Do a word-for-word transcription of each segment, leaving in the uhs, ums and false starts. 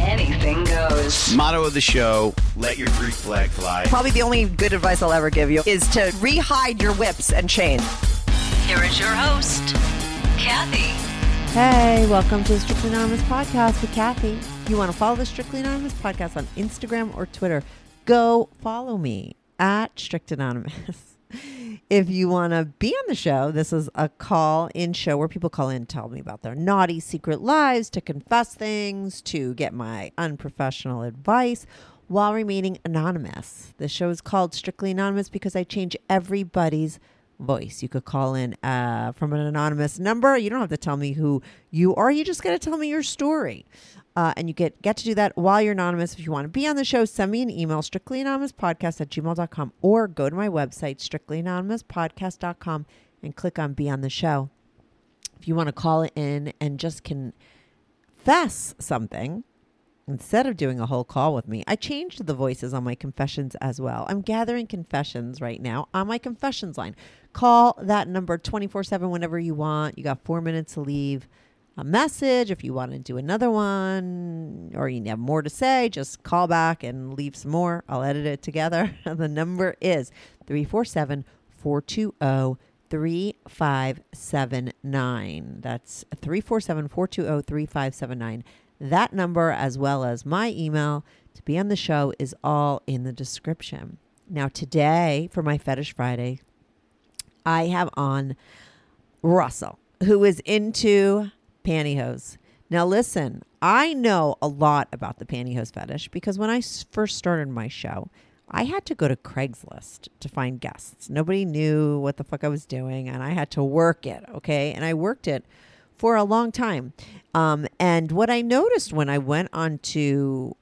anything goes. Motto of the show, let your Greek flag fly. Probably the only good advice I'll ever give you is to re-hide your whips and chain. Here is your host, Kathy. Hey, welcome to the Strictly Anonymous Podcast with Kathy. If you want to follow the Strictly Anonymous Podcast on Instagram or Twitter, go follow me at Strict Anonymous. If you want to be on the show, this is a call-in show where people call in and tell me about their naughty secret lives, to confess things, to get my unprofessional advice while remaining anonymous. The show is called Strictly Anonymous because I change everybody's voice. You could call in uh, from an anonymous number. You don't have to tell me who you are. You just got to tell me your story. Uh, and you get, get to do that while you're anonymous. If you want to be on the show, send me an email, strictlyanonymouspodcast at gmail dot com, or go to my website, strictlyanonymouspodcast dot com, and click on Be on the Show. If you want to call in and just confess something, instead of doing a whole call with me, I changed the voices on my confessions as well. I'm gathering confessions right now on my confessions line. Call that number twenty-four seven whenever you want. You got four minutes to leave a message. If you want to do another one or you have more to say, just call back and leave some more. I'll edit it together. The number is three four seven, four two zero, three five seven nine. That's three four seven, four two zero, three five seven nine. That number, as well as my email to be on the show, is all in the description. Now today, for my Fetish Friday, I have on Russell, who is into pantyhose. Now listen, I know a lot about the pantyhose fetish because when I first started my show, I had to go to Craigslist to find guests. Nobody knew what the fuck I was doing, and I had to work it, okay? And I worked it for a long time. Um, and what I noticed when I went onto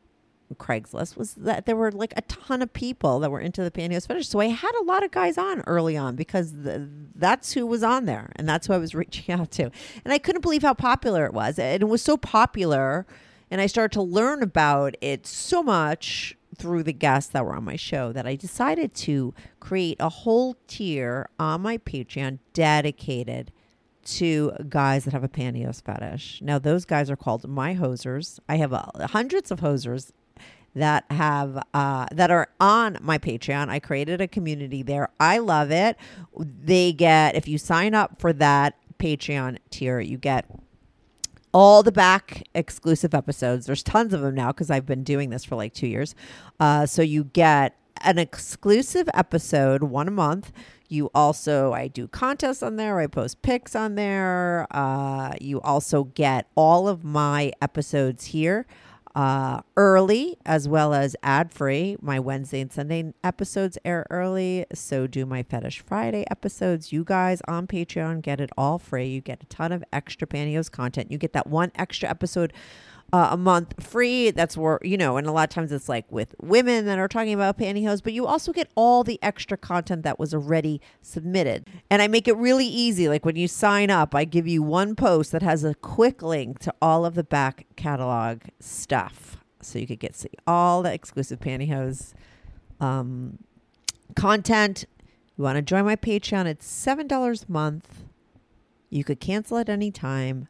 Craigslist was that there were like a ton of people that were into the pantyhose fetish. So I had a lot of guys on early on because the, that's who was on there and that's who I was reaching out to. And I couldn't believe how popular it was. And it was so popular. And I started to learn about it so much through the guests that were on my show that I decided to create a whole tier on my Patreon dedicated to guys that have a pantyhose fetish. Now, those guys are called my hosers. I have uh, hundreds of hosers that have uh, that are on my Patreon. I created a community there. I love it. They get, if you sign up for that Patreon tier, you get all the back exclusive episodes. There's tons of them now because I've been doing this for like two years. Uh, so you get an exclusive episode one a month. You also, I do contests on there. I post pics on there. Uh, you also get all of my episodes here uh, early, as well as ad-free. My Wednesday and Sunday episodes air early. So do my Fetish Friday episodes. You guys on Patreon get it all free. You get a ton of extra pantyhose content. You get that one extra episode Uh, a month free. That's where, you know, and a lot of times it's like with women that are talking about pantyhose, but you also get all the extra content that was already submitted. And I make it really easy. Like when you sign up, I give you one post that has a quick link to all of the back catalog stuff. So you could get see all the exclusive pantyhose um, content. You want to join my Patreon? It's seven dollars a month. You could cancel at any time.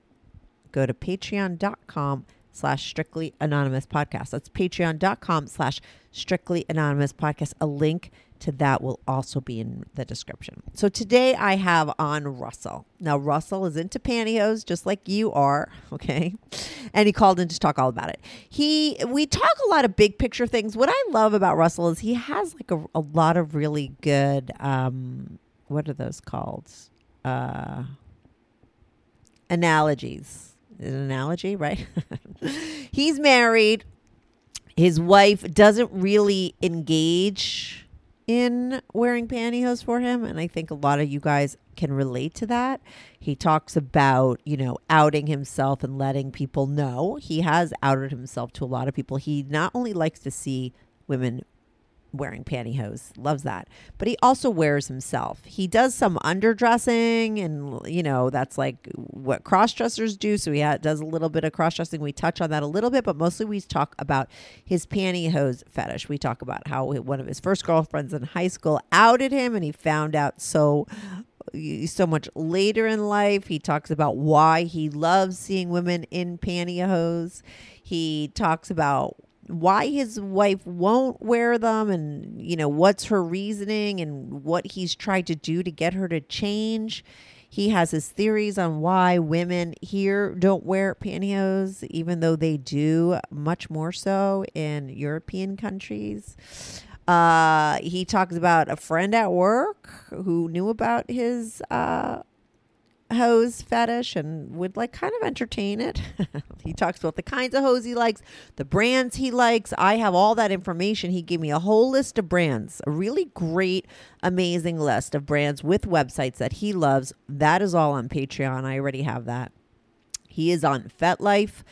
Go to patreon dot com slash Strictly Anonymous Podcast. That's patreon dot com slash Strictly Anonymous Podcast. A link to that will also be in the description. So today I have on Russell. Now Russell is into pantyhose just like you are, okay? And he called in to talk all about it. He, we talk a lot of big picture things. What I love about Russell is he has like a, a lot of really good um, what are those called? Uh, analogies. An analogy, right? He's married. His wife doesn't really engage in wearing pantyhose for him. And I think a lot of you guys can relate to that. He talks about, you know, outing himself and letting people know. He has outed himself to a lot of people. He not only likes to see women wearing pantyhose, loves that, but he also wears himself. He does some underdressing, and you know, that's like what cross-dressers do. So he ha- does a little bit of cross-dressing. We touch on that a little bit, but mostly we talk about his pantyhose fetish. We talk about how one of his first girlfriends in high school outed him, and he found out so so much later in life. He talks about why he loves seeing women in pantyhose. He talks about why his wife won't wear them, and you know, what's her reasoning, and what he's tried to do to get her to change. He has his theories on why women here don't wear pantyhose, even though they do much more so in European countries. Uh, he talks about a friend at work who knew about his uh hose fetish and would like kind of entertain it. He talks about the kinds of hose he likes, the brands he likes. I have all that information. He gave me a whole list of brands, a really great, amazing list of brands with websites that he loves. That is all on Patreon. I already have that. He is on FetLife.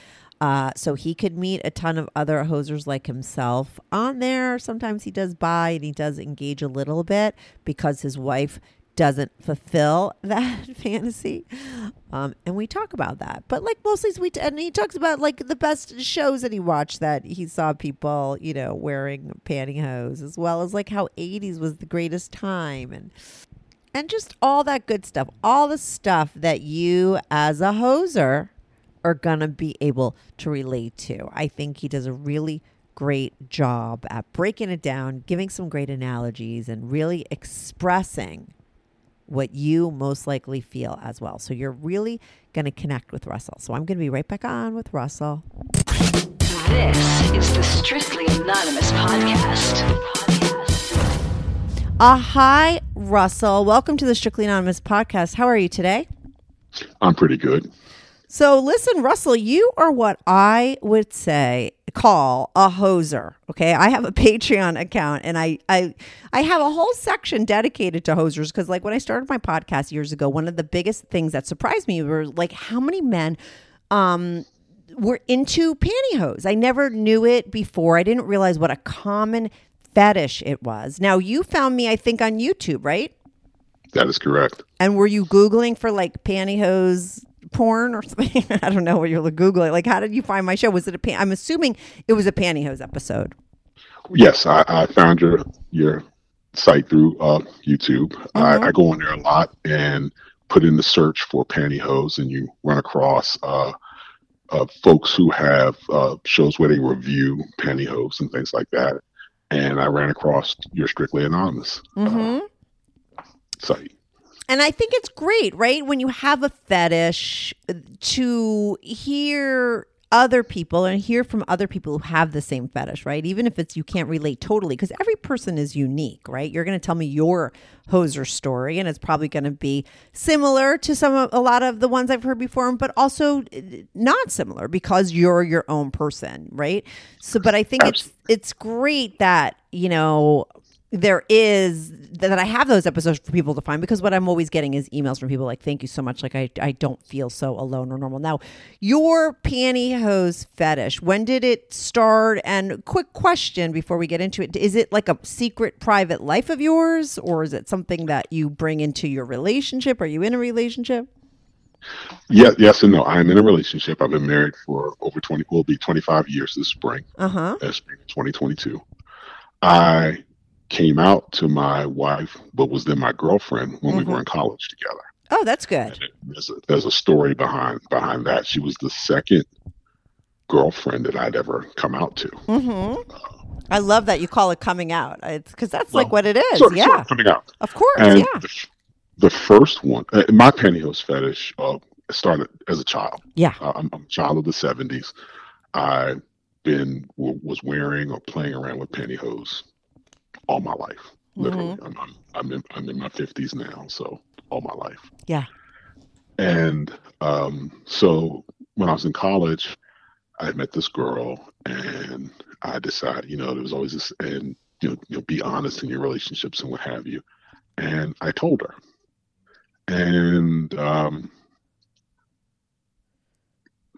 Uh, so he could meet a ton of other hosers like himself on there. Sometimes he does buy, and he does engage a little bit because his wife doesn't fulfill that fantasy, um, and we talk about that. But like mostly, we t- and he talks about like the best shows that he watched that he saw people, you know, wearing pantyhose, as well as like how eighties was the greatest time, and and just all that good stuff, all the stuff that you as a hoser are gonna be able to relate to. I think he does a really great job at breaking it down, giving some great analogies, and really expressing what you most likely feel as well. So you're really going to connect with Russell. So I'm going to be right back on with Russell. This is the Strictly Anonymous Podcast. Uh, hi, Russell. Welcome to the Strictly Anonymous Podcast. How are you today? I'm pretty good. So listen, Russell, you are what I would say call a hoser. Okay. I have a Patreon account, and I, I, I have a whole section dedicated to hosers, because like when I started my podcast years ago, one of the biggest things that surprised me were like how many men, um, were into pantyhose. I never knew it before. I didn't realize what a common fetish it was. Now you found me, I think, on YouTube, right? That is correct. And were you Googling for like pantyhose porn or something? I don't know what you're Googling. Like, how did you find my show? Was it a pan- I'm assuming it was a pantyhose episode. Yes, I, I found your your site through uh, YouTube. Mm-hmm. I, I go on there a lot and put in the search for pantyhose, and you run across uh, uh, folks who have uh, shows where they review pantyhose and things like that. And I ran across your Strictly Anonymous mm-hmm. uh, site. And I think it's great, right? When you have a fetish, to hear other people and hear from other people who have the same fetish, right? Even if it's, you can't relate totally, because every person is unique, right? You're going to tell me your hoser story, and it's probably going to be similar to some of, a lot of the ones I've heard before, but also not similar because you're your own person, right? So, but I think it's it's great that, you know, there is that I have those episodes for people to find, because what I'm always getting is emails from people like, thank you so much. Like, I, I don't feel so alone or normal. Now, your pantyhose fetish, when did it start? And quick question before we get into it. Is it like a secret private life of yours, or is it something that you bring into your relationship? Are you in a relationship? Yeah, yes and no. I'm in a relationship. I've been married for over twenty, will be twenty-five years this spring. Uh-huh. That's spring twenty twenty-two. I came out to my wife, but was then my girlfriend, when mm-hmm. we were in college together. Oh, that's good. It, there's, a, there's a story behind behind that. She was the second girlfriend that I'd ever come out to. Mm-hmm. Uh, I love that you call it coming out. It's because that's well, like what it is. Sort of, yeah, sort of coming out. Of course, and yeah. The, the first one, uh, my pantyhose fetish uh, started as a child. Yeah, uh, I'm, I'm a child of the seventies. I been w- was wearing or playing around with pantyhose all my life. Literally, mm-hmm. I'm, I'm I'm in I'm in my fifties now, so all my life. Yeah. And um, so when I was in college, I met this girl, and I decided, you know, there was always this, and you know, you know, be honest in your relationships and what have you. And I told her, and um,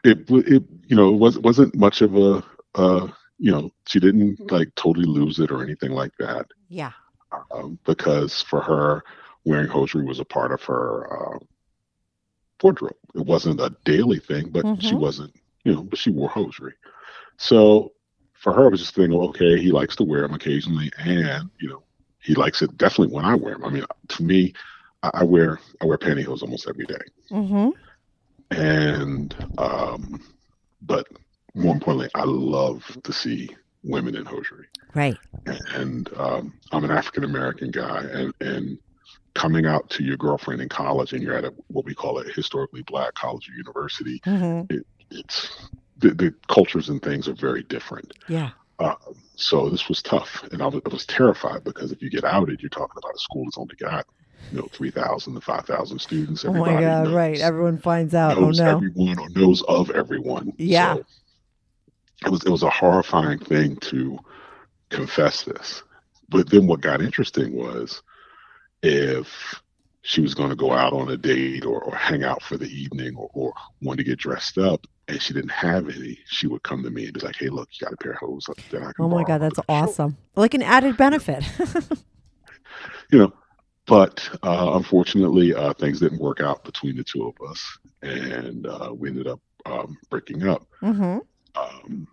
it it you know it was wasn't much of a uh, you know she didn't like totally lose it or anything like that. Yeah. Um, because for her, wearing hosiery was a part of her uh, wardrobe. It wasn't a daily thing, but mm-hmm. she wasn't, you know, but she wore hosiery. So for her, it was just thinking, okay, he likes to wear them occasionally, and you know, he likes it definitely when I wear them. I mean, to me, I, I wear I wear pantyhose almost every day, mm-hmm. and um, but more importantly, I love to see women in hosiery. Right. And um, I'm an African-American guy, and, and coming out to your girlfriend in college, and you're at a, what we call a historically black college or university, mm-hmm. it, it's the, the cultures and things are very different. Yeah. Uh, so this was tough, and I was, I was terrified, because if you get outed, you're talking about a school that's only got, you know, three thousand to five thousand students. Everybody oh, my God, knows, right. Everyone finds out. Knows oh, no. everyone or knows of everyone. Yeah. So it was it was a horrifying thing to confess this. But then what got interesting was, if she was going to go out on a date or, or hang out for the evening or, or wanted to get dressed up and she didn't have any, she would come to me and be like, hey, look, you got a pair of hose that I can oh my God, that's awesome. Show. Like an added benefit. You know, but uh, unfortunately, uh, things didn't work out between the two of us, and uh, we ended up um, breaking up. Mm-hmm. Um,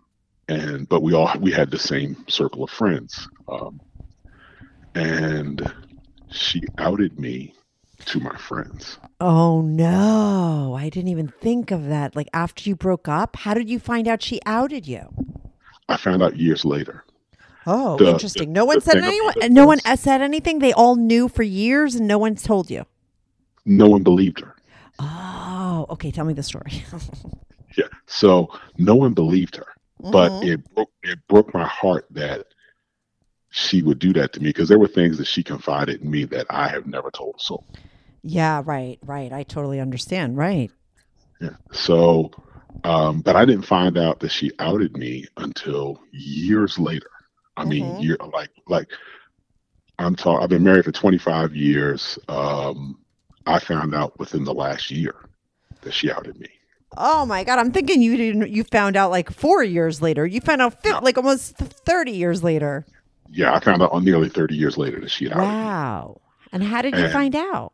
and, but we all, we had the same circle of friends. Um, and she outed me to my friends. Oh no, I didn't even think of that. Like, after you broke up, how did you find out she outed you? I found out years later. Oh, the, interesting. The, no one said anyone, no one said anything. They all knew for years and no one told you. No one believed her. Oh, okay. Tell me the story. Yeah. So no one believed her, mm-hmm. but it broke, it broke my heart that she would do that to me, because there were things that she confided in me that I have never told a soul. Yeah. Right. Right. I totally understand. Right. Yeah. So, um, but I didn't find out that she outed me until years later. I mm-hmm. mean, year, like, like I'm talking, I've been married for twenty-five years. Um, I found out within the last year that she outed me. Oh my God! I'm thinking you didn't. You found out like four years later. You found out no. like almost thirty years later. Yeah, I found out on nearly thirty years later that she had. Wow! Outed me. And how did and, you find out?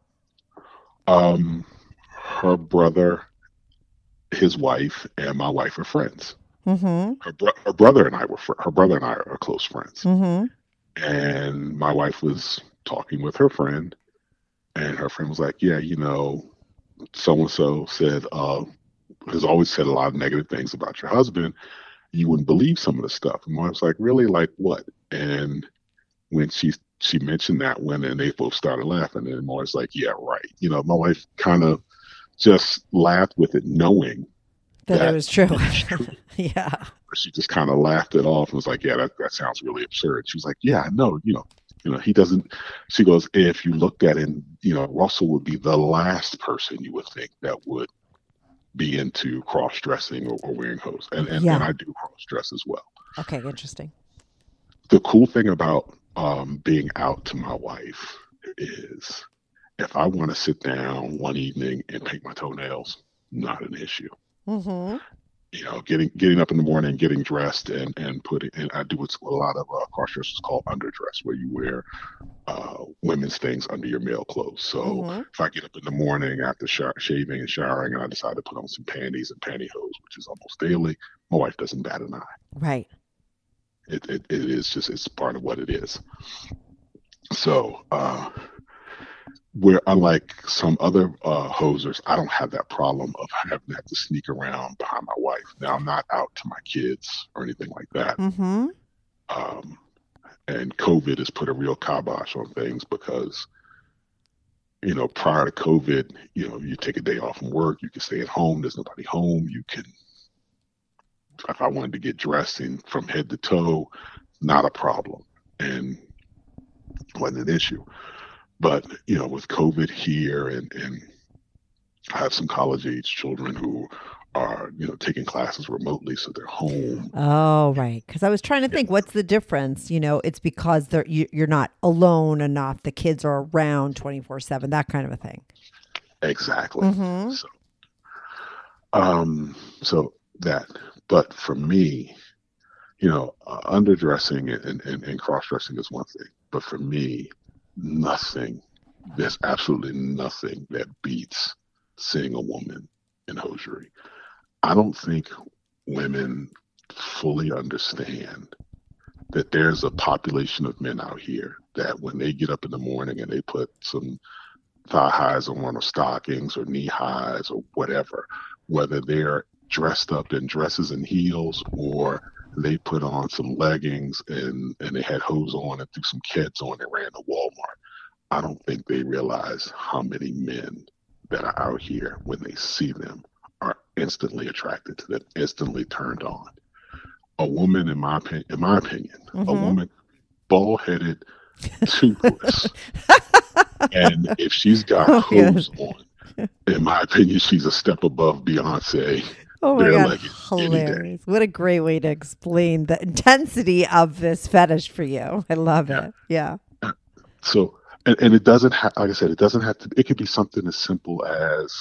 Um, her brother, his wife, and my wife are friends. Mm-hmm. Her, bro- her brother and I were. Fr- her brother and I are close friends. Mm-hmm. And my wife was talking with her friend, and her friend was like, "Yeah, you know, so and so said." Uh, has always said a lot of negative things about your husband. You wouldn't believe some of the stuff. And I was like, really? Like what? And when she she mentioned that one, and they both started laughing, and Mars like, yeah, right. You know, my wife kind of just laughed with it, knowing that, that it was true. It was true. Yeah. She just kind of laughed it off and was like, yeah, that, that sounds really absurd. She was like, yeah, I know, you know, you know, he doesn't, she goes, if you looked at him, you know, Russell would be the last person you would think that would be into cross-dressing or, or wearing hose. And and, yeah. and I do cross-dress as well. Okay, interesting. The cool thing about um, being out to my wife is if I want to sit down one evening and paint my toenails, not an issue. Mm-hmm. You know, getting getting up in the morning, getting dressed, and, and putting, and I do what's a lot of uh, cross-dressers call underdress, where you wear uh, women's things under your male clothes. So mm-hmm. if I get up in the morning after sh- shaving and showering, and I decide to put on some panties and pantyhose, which is almost daily, my wife doesn't bat an eye. Right. It it, it is just, it's part of what it is. So uh, where unlike some other uh, hosers, I don't have that problem of having to, have to sneak around behind my wife. Now, I'm not out to my kids or anything like that. Mm-hmm. Um, and COVID has put a real kibosh on things because, you know, prior to COVID, you know, you take a day off from work, you can stay at home. There's nobody home. You can, if I wanted to get dressed in from head to toe, not a problem. And wasn't an issue. But, you know, with COVID here, and, and I have some college-age children who are, you know, taking classes remotely, so they're home. Oh, right. Because I was trying to think, yeah. what's the difference? You know, it's because they're you, you're not alone enough. The kids are around twenty-four seven, that kind of a thing. Exactly. Mm-hmm. So, um, so that. But for me, you know, uh, underdressing and, and, and cross-dressing is one thing. But for me, nothing, there's absolutely nothing that beats seeing a woman in hosiery. I don't think women fully understand that there's a population of men out here that when they get up in the morning and they put some thigh highs on or stockings or knee highs or whatever, whether they're dressed up in dresses and heels or they put on some leggings and, and they had hose on and threw some kids on and ran to Walmart. I don't think they realize how many men that are out here, when they see them, are instantly attracted to them, instantly turned on. A woman, in my, opi- in my opinion, mm-hmm. a woman, bald-headed, toothless, and if she's got oh, hose yeah. on, in my opinion, she's a step above Beyonce. Oh my God, like hilarious. What a great way to explain the intensity of this fetish for you. I love yeah. it. Yeah. So, and, and it doesn't have, like I said, it doesn't have to, it could be something as simple as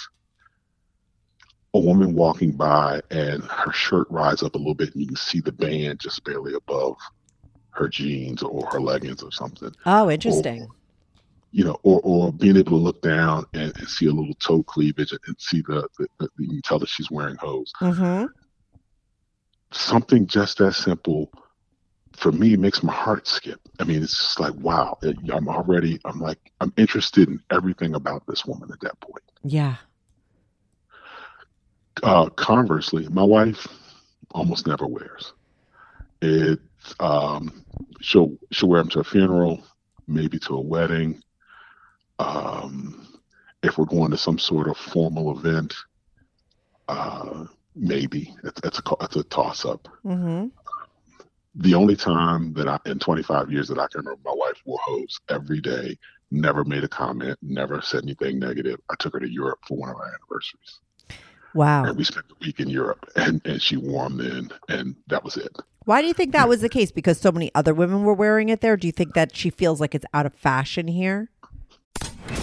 a woman walking by and her shirt rises up a little bit and you can see the band just barely above her jeans or her leggings or something. Oh, interesting. Or, you know, or, or being able to look down and, and see a little toe cleavage and see the, the, the you can tell that she's wearing hose. Mm-hmm. Something just that simple for me makes my heart skip. I mean, it's just like, wow, it, I'm already, I'm like, I'm interested in everything about this woman at that point. Yeah. Uh, conversely, my wife almost never wears it. Um, she'll, she'll wear them to a funeral, maybe to a wedding. Um, if we're going to some sort of formal event, uh, maybe it's, it's, a, it's a toss-up. Mm-hmm. The only time that I, in twenty-five years that I can remember, my wife wore hose every day, never made a comment, never said anything negative. I took her to Europe for one of our anniversaries. Wow. And we spent the week in Europe, and, and she wore them in, and that was it. Why do you think that was the case? Because so many other women were wearing it there? Do you think that she feels like it's out of fashion here?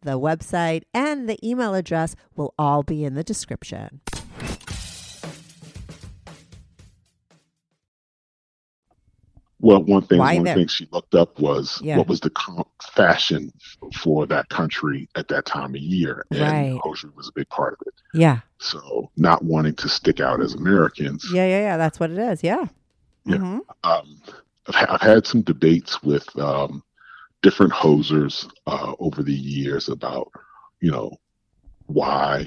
the website, and the email address will all be in the description. Well, one thing one there? thing she looked up was yeah. what was the fashion for that country at that time of year, and right. hosiery was a big part of it. Yeah. So not wanting to stick out as Americans. Yeah, yeah, yeah. That's what it is. Yeah. Yeah. Mm-hmm. Um, I've, I've had some debates with um, different hosers uh, over the years about, you know, why,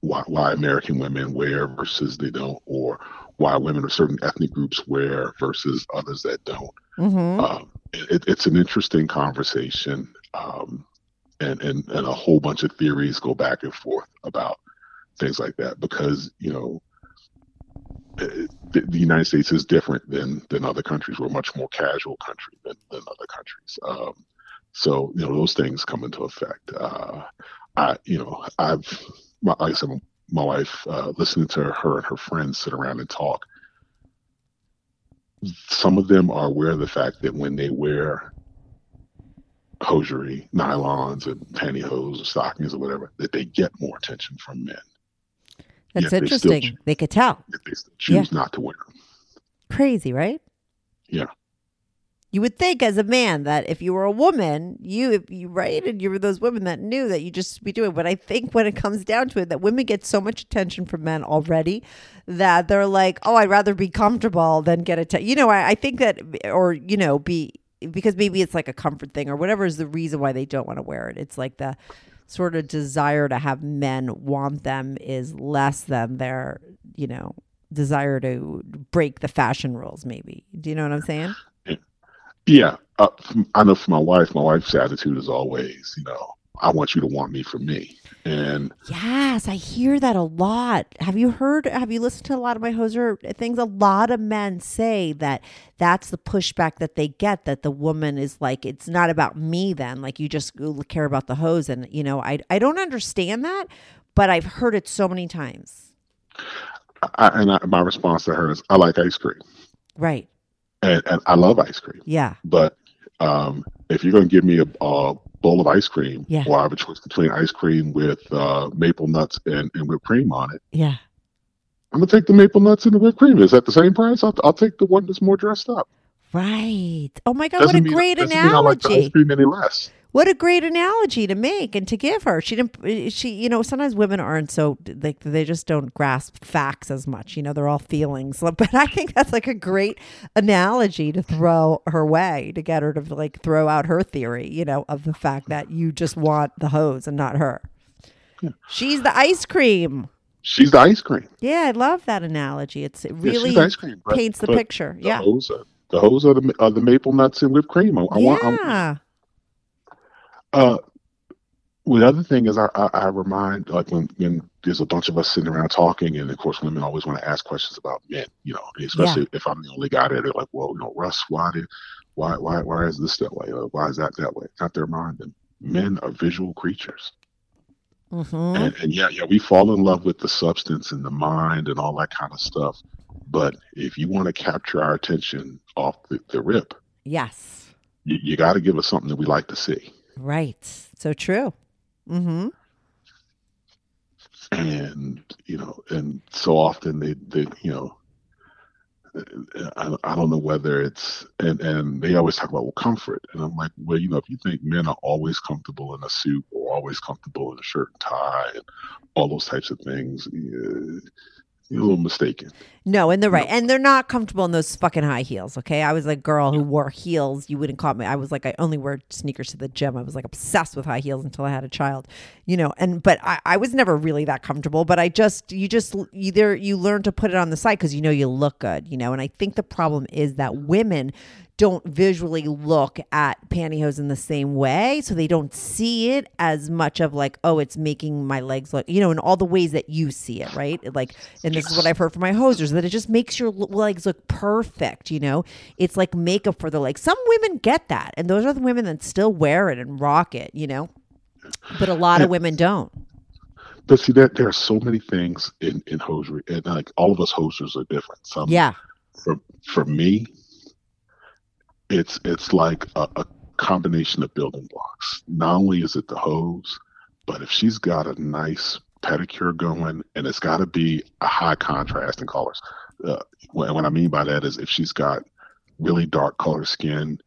why why American women wear versus they don't, or why women of certain ethnic groups wear versus others that don't. Mm-hmm. Um, it, it's an interesting conversation. Um, and, and, and a whole bunch of theories go back and forth about things like that, because, you know, it, the, the United States is different than, than other countries. We're a much more casual country than, than other countries. Um, so, you know, those things come into effect. Uh, I, you know, I've, like I said, my wife, uh, listening to her and her friends sit around and talk, some of them are aware of the fact that when they wear hosiery, nylons and pantyhose or stockings or whatever, that they get more attention from men. That's Yet interesting. They, still, they could tell. They still choose yeah. not to wear them. Crazy, right? Yeah. You would think as a man that if you were a woman, you, if you right, and you were those women that knew that you just be doing. But I think when it comes down to it, that women get so much attention from men already that they're like, oh, I'd rather be comfortable than get attention. You know, I, I think that, or, you know, be, because maybe it's like a comfort thing or whatever is the reason why they don't want to wear it. It's like the sort of desire to have men want them is less than their, you know, desire to break the fashion rules maybe. Do you know what I'm saying? Yeah, uh, I know for my wife, my wife's attitude is always, you know, I want you to want me for me. And yes, I hear that a lot. Have you heard, have you listened to a lot of my hoser things? A lot of men say that that's the pushback that they get, that the woman is like, it's not about me then, like you just care about the hose. And, you know, I, I don't understand that, but I've heard it so many times. I, and I, my response to her is, I like ice cream. Right. And, and I love ice cream. Yeah. But um, if you're going to give me a, a bowl of ice cream, yeah. Or I have a choice between ice cream with uh, maple nuts and, and whipped cream on it. Yeah. I'm going to take the maple nuts and the whipped cream. Is that the same price? I'll, I'll take the one that's more dressed up. Right. Oh, my God. Doesn't what a mean, great analogy. I like the ice cream any less. What a great analogy to make and to give her. She didn't, she, you know, sometimes women aren't so, like, they, they just don't grasp facts as much. You know, they're all feelings. But I think that's like a great analogy to throw her way, to get her to like throw out her theory, you know, of the fact that you just want the hose and not her. Yeah. She's the ice cream. She's the ice cream. Yeah, I love that analogy. It's, it really yeah, ice cream, but, paints the picture. The yeah. Hose are, the hose are the, are the maple nuts and whipped cream. I, I yeah. want. I, Uh, the other thing is I, I, I remind, like when, when there's a bunch of us sitting around talking, and of course women always want to ask questions about men, you know, especially yeah. if I'm the only guy there, they're like, well, you know, Russ, why did, why, why, why is this that way? Or why is that that way? I have to remind them, men are visual creatures. Mm-hmm. And, and yeah, yeah, we fall in love with the substance and the mind and all that kind of stuff. But if you want to capture our attention off the, the rip, yes, you, you got to give us something that we like to see. Right. So true. Mm-hmm. And, you know, and so often they, they you know, I, I don't know whether it's, and, and they always talk about, well, comfort. And I'm like, well, you know, if you think men are always comfortable in a suit or always comfortable in a shirt and tie and all those types of things, yeah, you're a little mistaken. No, and they're right. No. And they're not comfortable in those fucking high heels, okay? I was a girl who wore heels. You wouldn't call me. I was like, I only wear sneakers to the gym. I was like obsessed with high heels until I had a child, you know. And But I, I was never really that comfortable. But I just, you just, either you learn to put it on the side because you know you look good, you know. And I think the problem is that women don't visually look at pantyhose in the same way. So they don't see it as much of like, oh, it's making my legs look, you know, in all the ways that you see it, right? Like, and this is what I've heard from my hosers, that it just makes your legs look perfect, you know? It's like makeup for the legs. Some women get that, and those are the women that still wear it and rock it, you know? But a lot of women don't. But see, there, there are so many things in, in hosiery, and like all of us hosers are different. Some, yeah. For, for me, It's it's like a, a combination of building blocks. Not only is it the hose, but if she's got a nice pedicure going, and it's got to be a high contrast in colors. Uh, what, what I mean by that is if she's got really dark color skin,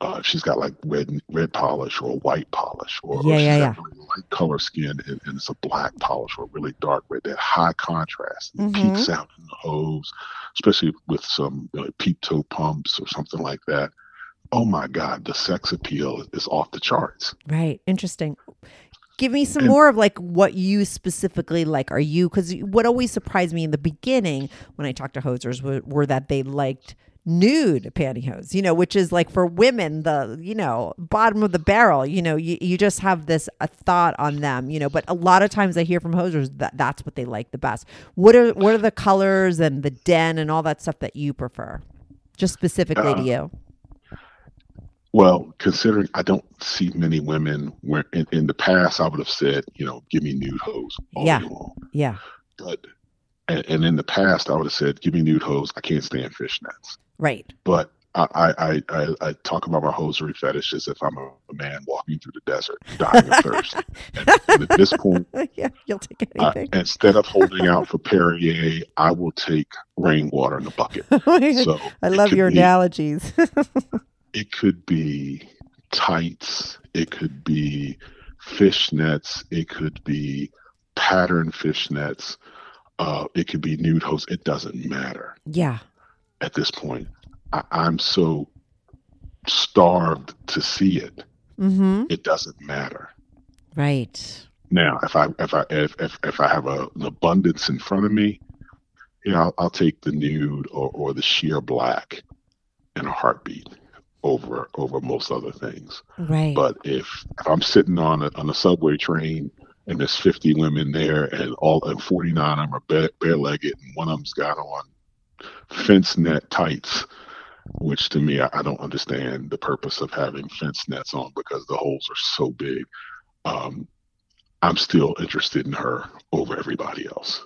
uh, if she's got like red red polish or white polish, or, yeah, or she's yeah, got yeah. really light color skin and, and it's a black polish or really dark red, that high contrast mm-hmm. peaks out in the hose. Especially with some you know, peep toe pumps or something like that. Oh my God, the sex appeal is off the charts. Right. Interesting. Give me some and, more of like what you specifically like. Are you, because what always surprised me in the beginning when I talked to hosers were, were that they liked nude pantyhose, you know, which is like for women, the, you know, bottom of the barrel, you know, you, you just have this a thought on them, you know, but a lot of times I hear from hosers that that's what they like the best. What are, what are the colors and the den and all that stuff that you prefer just specifically uh, to you? Well, considering I don't see many women where in, in the past I would have said, you know, give me nude hose all yeah. day long. Yeah. But, and, and in the past I would have said, give me nude hose. I can't stand fishnets. Right. But I, I, I, I talk about my hosiery fetish as if I'm a, a man walking through the desert, dying of thirst. And, and at this point, yeah, you'll take anything. I, instead of holding out for Perrier, I will take rainwater in a bucket. So I love your be, analogies. It could be tights. It could be fishnets. It could be pattern fishnets. Uh, it could be nude hose. It doesn't matter. Yeah. At this point, I- I'm so starved to see it. Mm-hmm. It doesn't matter. Right. Now, if I if I if if, if I have a, an abundance in front of me, you know, I'll, I'll take the nude or, or the sheer black in a heartbeat over over most other things. Right. But if, if I'm sitting on a, on a subway train and there's fifty women there and all and forty-nine of them are bare, bare-legged and one of them's got on fence net tights, which to me, I, I don't understand the purpose of having fence nets on because the holes are so big. Um, I'm still interested in her over everybody else.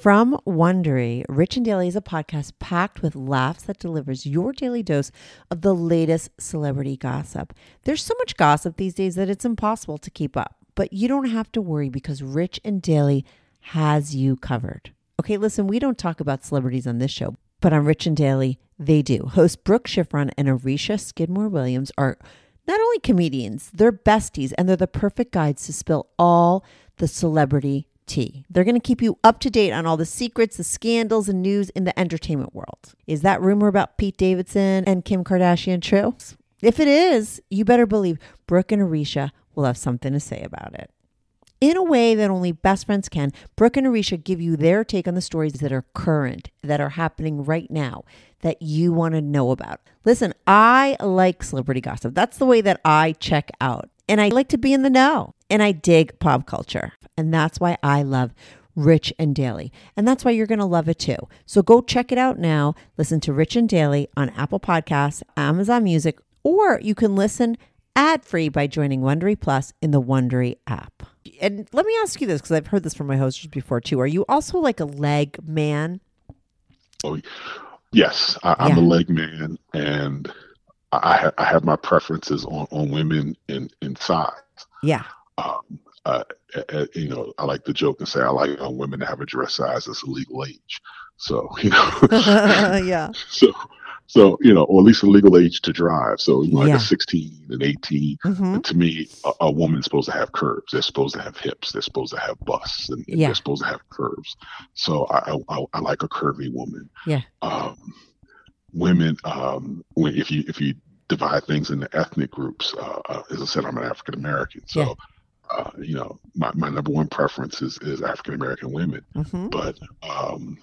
From Wondery, Rich and Daily is a podcast packed with laughs that delivers your daily dose of the latest celebrity gossip. There's so much gossip these days that it's impossible to keep up, but you don't have to worry because Rich and Daily has you covered. Okay, listen, we don't talk about celebrities on this show, but on Rich and Daily, they do. Hosts Brooke Shiffrin and Arisha Skidmore-Williams are not only comedians, they're besties, and they're the perfect guides to spill all the celebrity tea. They're going to keep you up to date on all the secrets, the scandals, and news in the entertainment world. Is that rumor about Pete Davidson and Kim Kardashian true? If it is, you better believe Brooke and Arisha will have something to say about it. In a way that only best friends can, Brooke and Arisha give you their take on the stories that are current, that are happening right now, that you want to know about. Listen, I like celebrity gossip. That's the way that I check out. And I like to be in the know. And I dig pop culture. And that's why I love Rich and Daily. And that's why you're going to love it too. So go check it out now. Listen to Rich and Daily on Apple Podcasts, Amazon Music, or you can listen ad-free by joining Wondery Plus in the Wondery app. And let me ask you this, because I've heard this from my hosts before too. Are you also like a leg man? Oh, yes, I, I'm yeah. a leg man, and I, ha- I have my preferences on, on women in, in size. Yeah. Um, uh, uh, you know, I like to joke and say I like uh, women to have a dress size that's a legal age. So you know, yeah. So. So, you know, or at least a legal age to drive. So, you know, like yeah. a sixteen and eighteen. Mm-hmm. To me, a, a woman's supposed to have curves. They're supposed to have hips. They're supposed to have busts. And yeah. they're supposed to have curves. So I, I, I like a curvy woman. Yeah. Um, women, um, when, if you if you divide things into ethnic groups, uh, uh, as I said, I'm an African-American. So, yeah. uh, you know, my, my number one preference is, is African-American women. Mm-hmm. But um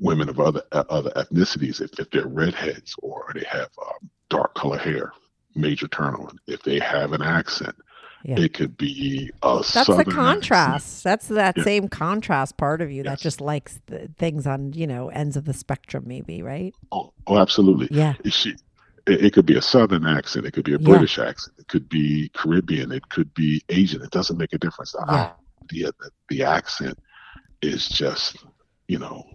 women of other uh, other ethnicities, if, if they're redheads or they have um, dark color hair, major turn on. If they have an accent, yeah. it could be a That's Southern the contrast. Accent. That's that yeah. same contrast part of you yes. that just likes the things on, you know, ends of the spectrum maybe, right? Oh, oh absolutely. Yeah. She, it, it could be a Southern accent. It could be a British yeah. accent. It could be Caribbean. It could be Asian. It doesn't make a difference. The yeah. idea that the accent is just, you know,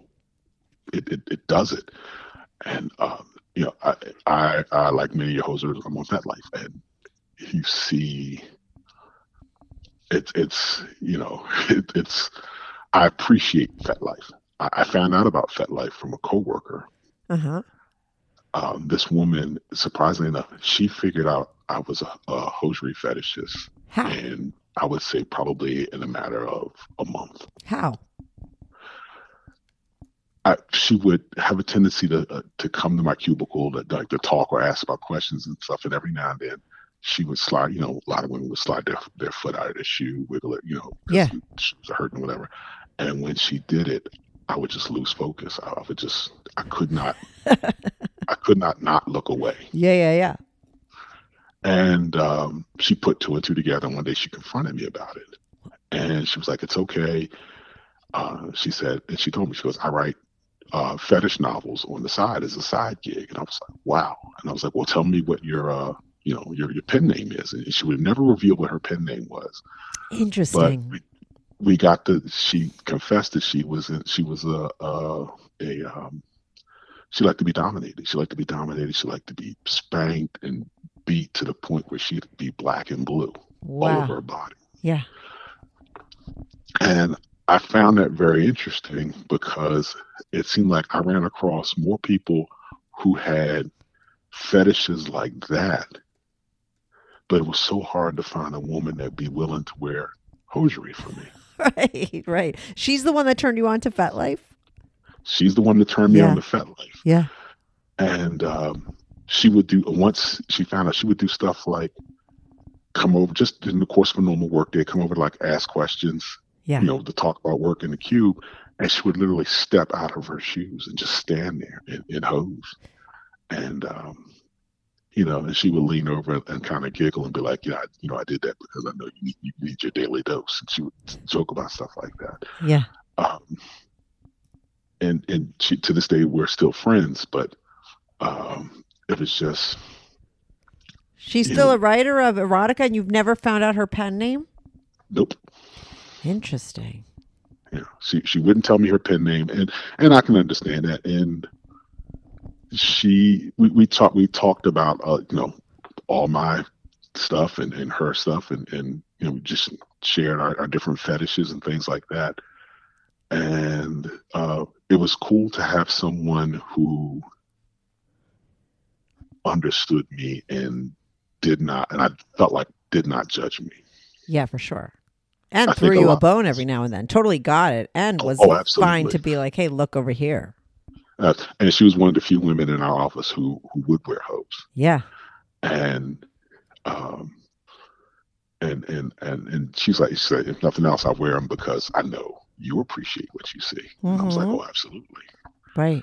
It, it it does it, and um, you know I I, I like many of your hosts, I'm on FetLife, and you see, it's it's you know it, it's I appreciate FetLife. I, I found out about FetLife from a coworker. Uh huh. Um, this woman, surprisingly enough, she figured out I was a, a hosiery fetishist, How? and I would say probably in a matter of a month. How? I, she would have a tendency to uh, to come to my cubicle to, like, to talk or ask about questions and stuff. And every now and then she would slide, you know, a lot of women would slide their, their foot out of their shoe, wiggle it, you know, yeah. she was hurting or whatever. And when she did it, I would just lose focus. I would just, I could not, I could not not look away. Yeah, yeah, yeah. And um, she put two and two together. And one day she confronted me about it. And she was like, it's okay. Uh, she said, and she told me, she goes, I write Uh, fetish novels on the side as a side gig, and I was like, "Wow!" And I was like, "Well, tell me what your, uh, you know, your your pen name is." And she would never reveal what her pen name was. Interesting. But we, we got the. She confessed that she was in, she was a a, a um, she liked to be dominated. She liked to be dominated. She liked to be spanked and beat to the point where she'd be black and blue wow. all over her body. Yeah. And I found that very interesting because it seemed like I ran across more people who had fetishes like that. But it was so hard to find a woman that'd be willing to wear hosiery for me. Right, right. She's the one that turned you on to FetLife? She's the one that turned me yeah. on to FetLife. Yeah. And um, she would do, once she found out, she would do stuff like come over, just in the course of a normal work day, come over to like ask questions, yeah. you know, to talk about work in the cube. And she would literally step out of her shoes and just stand there in, in hose. And, um, you know, and she would lean over and, and kind of giggle and be like, yeah, I, you know, I did that because I know you, you need your daily dose. And she would joke about stuff like that. Yeah. Um, and and she, to this day, we're still friends, but um, it was just. She's still know, a writer of erotica, and you've never found out her pen name? Nope. Interesting. Yeah, she she wouldn't tell me her pen name, and and I can understand that. And she we we talked we talked about uh, you know, all my stuff and, and her stuff, and, and you know, we just shared our, our different fetishes and things like that. And uh, it was cool to have someone who understood me and did not, and I felt like did not judge me. Yeah, for sure. And I threw you a, a bone every now and then. Totally got it. And was oh, fine to be like, hey, look over here. Uh, and she was one of the few women in our office who, who would wear hose. Yeah. And, um, and, and, and, and she's like, she said, if nothing else, I wear them because I know you appreciate what you see. Mm-hmm. And I was like, oh, absolutely. Right.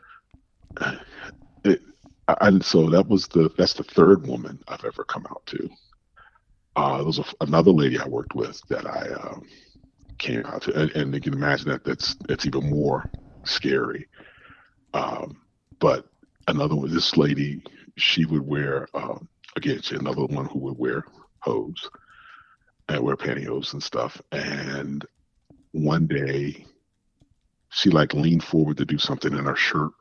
It, I, and so that was the, that's the third woman I've ever come out to. Uh, there was a, another lady I worked with that I um, came out to, and, and you can imagine that that's it's even more scary. Um, but another one, this lady, she would wear um, again, she another one who would wear hose and wear pantyhose and stuff. And one day, she like leaned forward to do something, and her shirt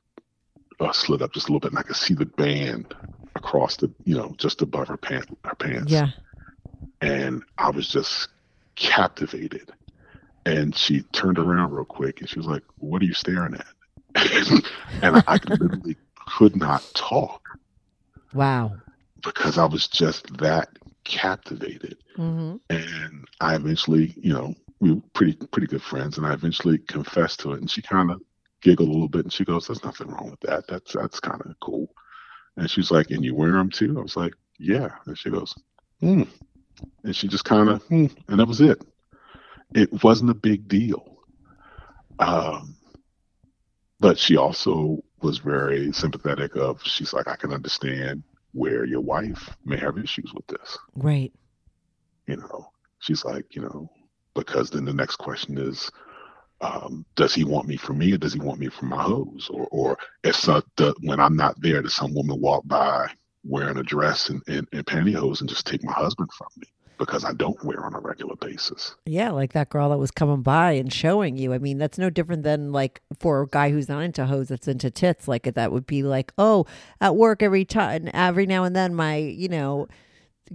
uh, slid up just a little bit, and I could see the band across the, you know, just above her pant, her pants. Yeah. And I was just captivated. And she turned around real quick, and she was like, "What are you staring at?" And I, I literally could not talk. Wow. Because I was just that captivated. Mm-hmm. And I eventually, you know, we were pretty, pretty good friends, and I eventually confessed to it. And she kind of giggled a little bit, and she goes, "There's nothing wrong with that. That's, that's kind of cool." And she's like, "And you wear them too?" I was like, "Yeah." And she goes, hmm. And she just kind of, hmm, and that was it. It wasn't a big deal. Um, but she also was very sympathetic of, she's like, I can understand where your wife may have issues with this. Right. You know, she's like, you know, because then the next question is, um, does he want me for me, or does he want me for my hose? Or, or if so, the, when I'm not there, does some woman walk by wearing a dress and, and, and pantyhose and just take my husband from me because I don't wear on a regular basis? Yeah, like that girl that was coming by and showing you. I mean, that's no different than like for a guy who's not into hose, that's into tits. Like that would be like, oh, at work every time, every now and then my, you know,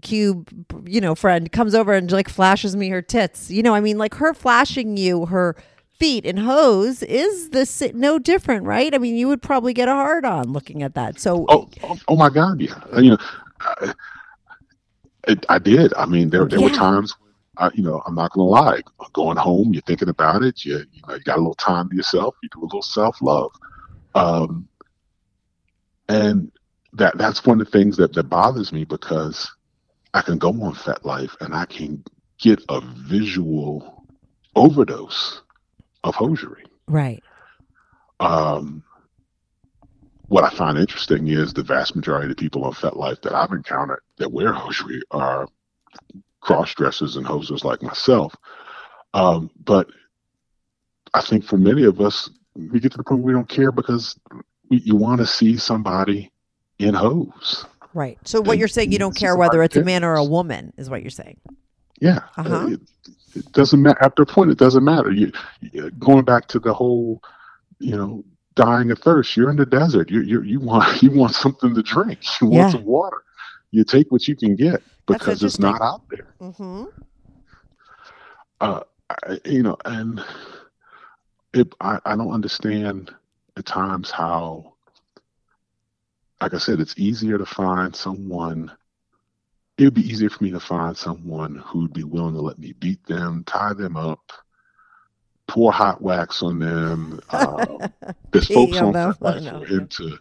cube, you know, friend comes over and like flashes me her tits. You know, I mean, like her flashing you her feet and hose is this no different, right? I mean, you would probably get a hard on looking at that. So, oh, oh, oh my God, yeah, you know, I, it, I did. I mean, there there yeah. were times, I, you know, I'm not gonna lie, going home, you're thinking about it, you you know, you got a little time to yourself, you do a little self love, um, and that that's one of the things that that bothers me, because I can go on FetLife and I can get a visual overdose of hosiery. Right. Um, what I find interesting is the vast majority of the people on FetLife that I've encountered that wear hosiery are cross dressers and hosers like myself. Um, but I think for many of us, we get to the point where we don't care, because we, you want to see somebody in hose. Right. So what and, you're saying, you don't care whether it's a man or a woman, is what you're saying. Yeah. Uh-huh. It, it doesn't matter. After a point, it doesn't matter. You, you going back to the whole, you know, dying of thirst. You're in the desert. You you you want you want something to drink. You want yeah. some water. You take what you can get, because it's not out there. Mm-hmm. Uh, I, you know, and it, I I don't understand at times how like I said, it's easier to find someone. It would be easier for me to find someone who'd be willing to let me beat them, tie them up, pour hot wax on them. Uh, there's folks on FetLife who are into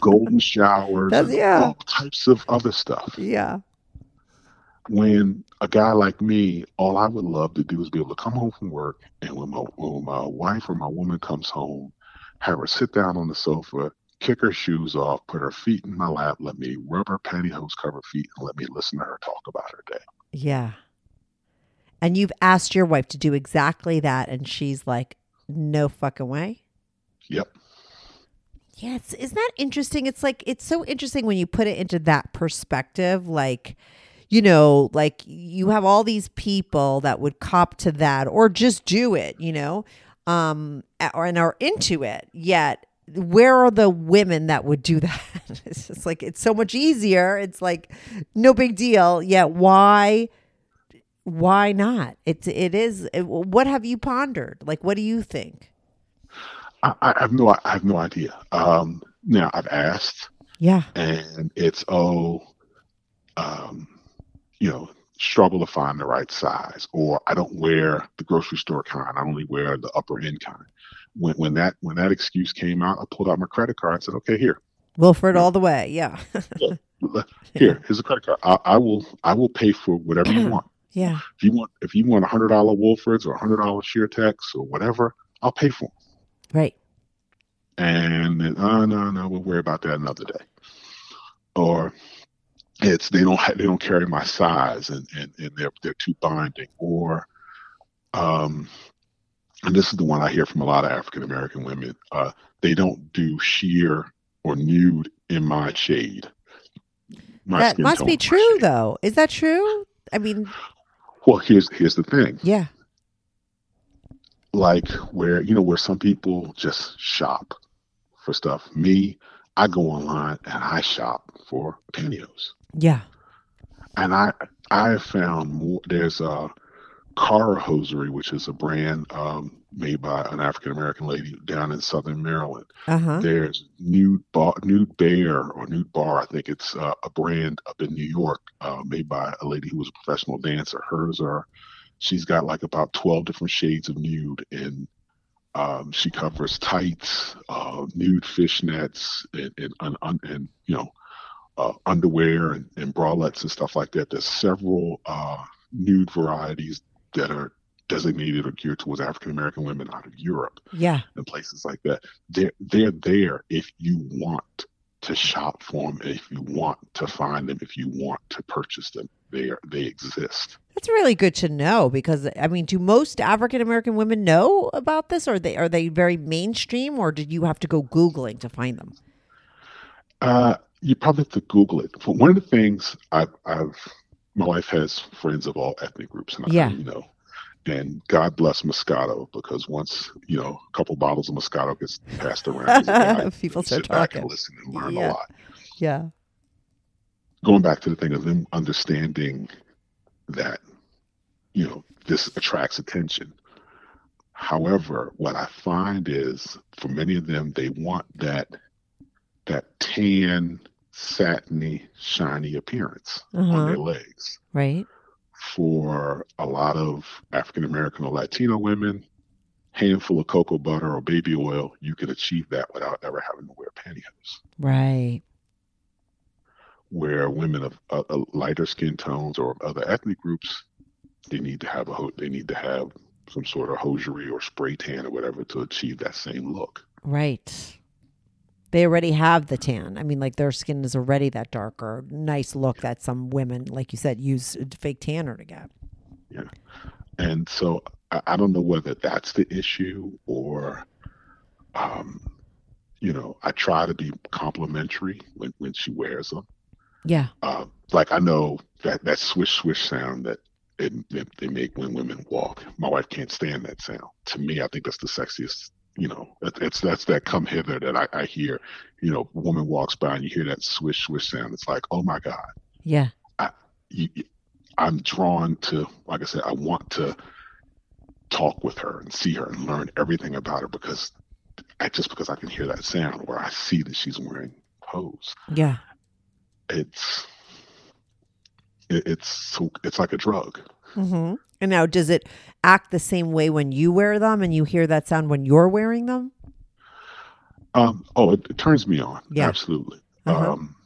golden showers and yeah. all types of other stuff. Yeah. When a guy like me, all I would love to do is be able to come home from work, and when my, when my wife or my woman comes home, have her sit down on the sofa, kick her shoes off, put her feet in my lap, let me rub her pantyhose covered feet, and let me listen to her talk about her day. Yeah. And you've asked your wife to do exactly that, and she's like, no fucking way? Yep. Yes. Isn't that interesting? It's like, it's so interesting when you put it into that perspective, like... You know, like you have all these people that would cop to that or just do it, you know, um, or, and are into it. Yet, where are the women that would do that? It's just like, it's so much easier. It's like, no big deal. Yet, why, why not? It's, it is, it, what have you pondered? Like, what do you think? I, I have no, I have no idea. Um, now I've asked. Yeah. And it's, oh, um, you know, struggle to find the right size, or I don't wear the grocery store kind. I only wear the upper end kind. When when that when that excuse came out, I pulled out my credit card and said, okay, here. Wilford all the way. Yeah. yeah. Here, here's a credit card. I, I will I will pay for whatever you want. Yeah. If you want if you want a hundred dollar Wolfords or a hundred dollar Sheertex or whatever, I'll pay for them. Right. And then, oh no, no, we'll worry about that another day. Or It's they don't they don't carry my size and, and, and they're they're too binding, or um and this is the one I hear from a lot of African American women, uh, they don't do sheer or nude in my shade. My that skin must tone be true though. Is that true? I mean, well, here's here's the thing. Yeah. Like where you know where some people just shop for stuff. Me, I go online and I shop for pantyhose. Yeah. And I I have found more, there's a Cara Hosiery, which is a brand um, made by an African-American lady down in Southern Maryland. Uh-huh. There's Nude Bar, Nude Bare or Nude Bare. I think it's uh, a brand up in New York uh, made by a lady who was a professional dancer. Hers are, she's got like about twelve different shades of nude, and um, she covers tights, uh, nude fishnets, and, and, and, and, and you know, Uh, underwear and, and bralettes and stuff like that. There's several uh, nude varieties that are designated or geared towards African American women out of Europe, yeah, and places like that. They're they're there if you want to shop for them, if you want to find them, if you want to purchase them. They are, they exist. That's really good to know, because I mean, do most African American women know about this, or are they are they very mainstream, or did you have to go Googling to find them? Uh. You probably have to Google it. For one of the things I've, I've, my wife has friends of all ethnic groups, and I, yeah. you know, and God bless Moscato, because once you know a couple bottles of Moscato gets passed around, guy, people start sit talking. Back and listen and learn yeah. a lot. Yeah. Going back to the thing of them understanding that, you know, this attracts attention. However, what I find is for many of them, they want that that tan, satiny, shiny appearance uh-huh. on their legs. Right. For a lot of African American or Latino women, handful of cocoa butter or baby oil, you can achieve that without ever having to wear pantyhose. Right. Where women of uh, lighter skin tones or other ethnic groups, they need to have a ho- they need to have some sort of hosiery or spray tan or whatever to achieve that same look. Right. They already have the tan. I mean, like their skin is already that darker, nice look that some women, like you said, use fake tanner to get. Yeah. And so I, I don't know whether that's the issue or, um, you know, I try to be complimentary when, when she wears them. Yeah. Uh, like I know that, that swish, swish sound that it, it, they make when women walk. My wife can't stand that sound. To me, I think that's the sexiest. You know, it's that's that come hither that I, I hear. You know, a woman walks by and you hear that swish, swish sound. It's like, oh my God. Yeah. I, you, I'm drawn to, like I said, I want to talk with her and see her and learn everything about her because I just because I can hear that sound, or I see that she's wearing pose. Yeah. It's, it, it's, it's like a drug. Mm-hmm. And now, does it act the same way when you wear them and you hear that sound when you're wearing them? Um, oh, it, it turns me on. Yeah. Absolutely. Uh-huh. Um,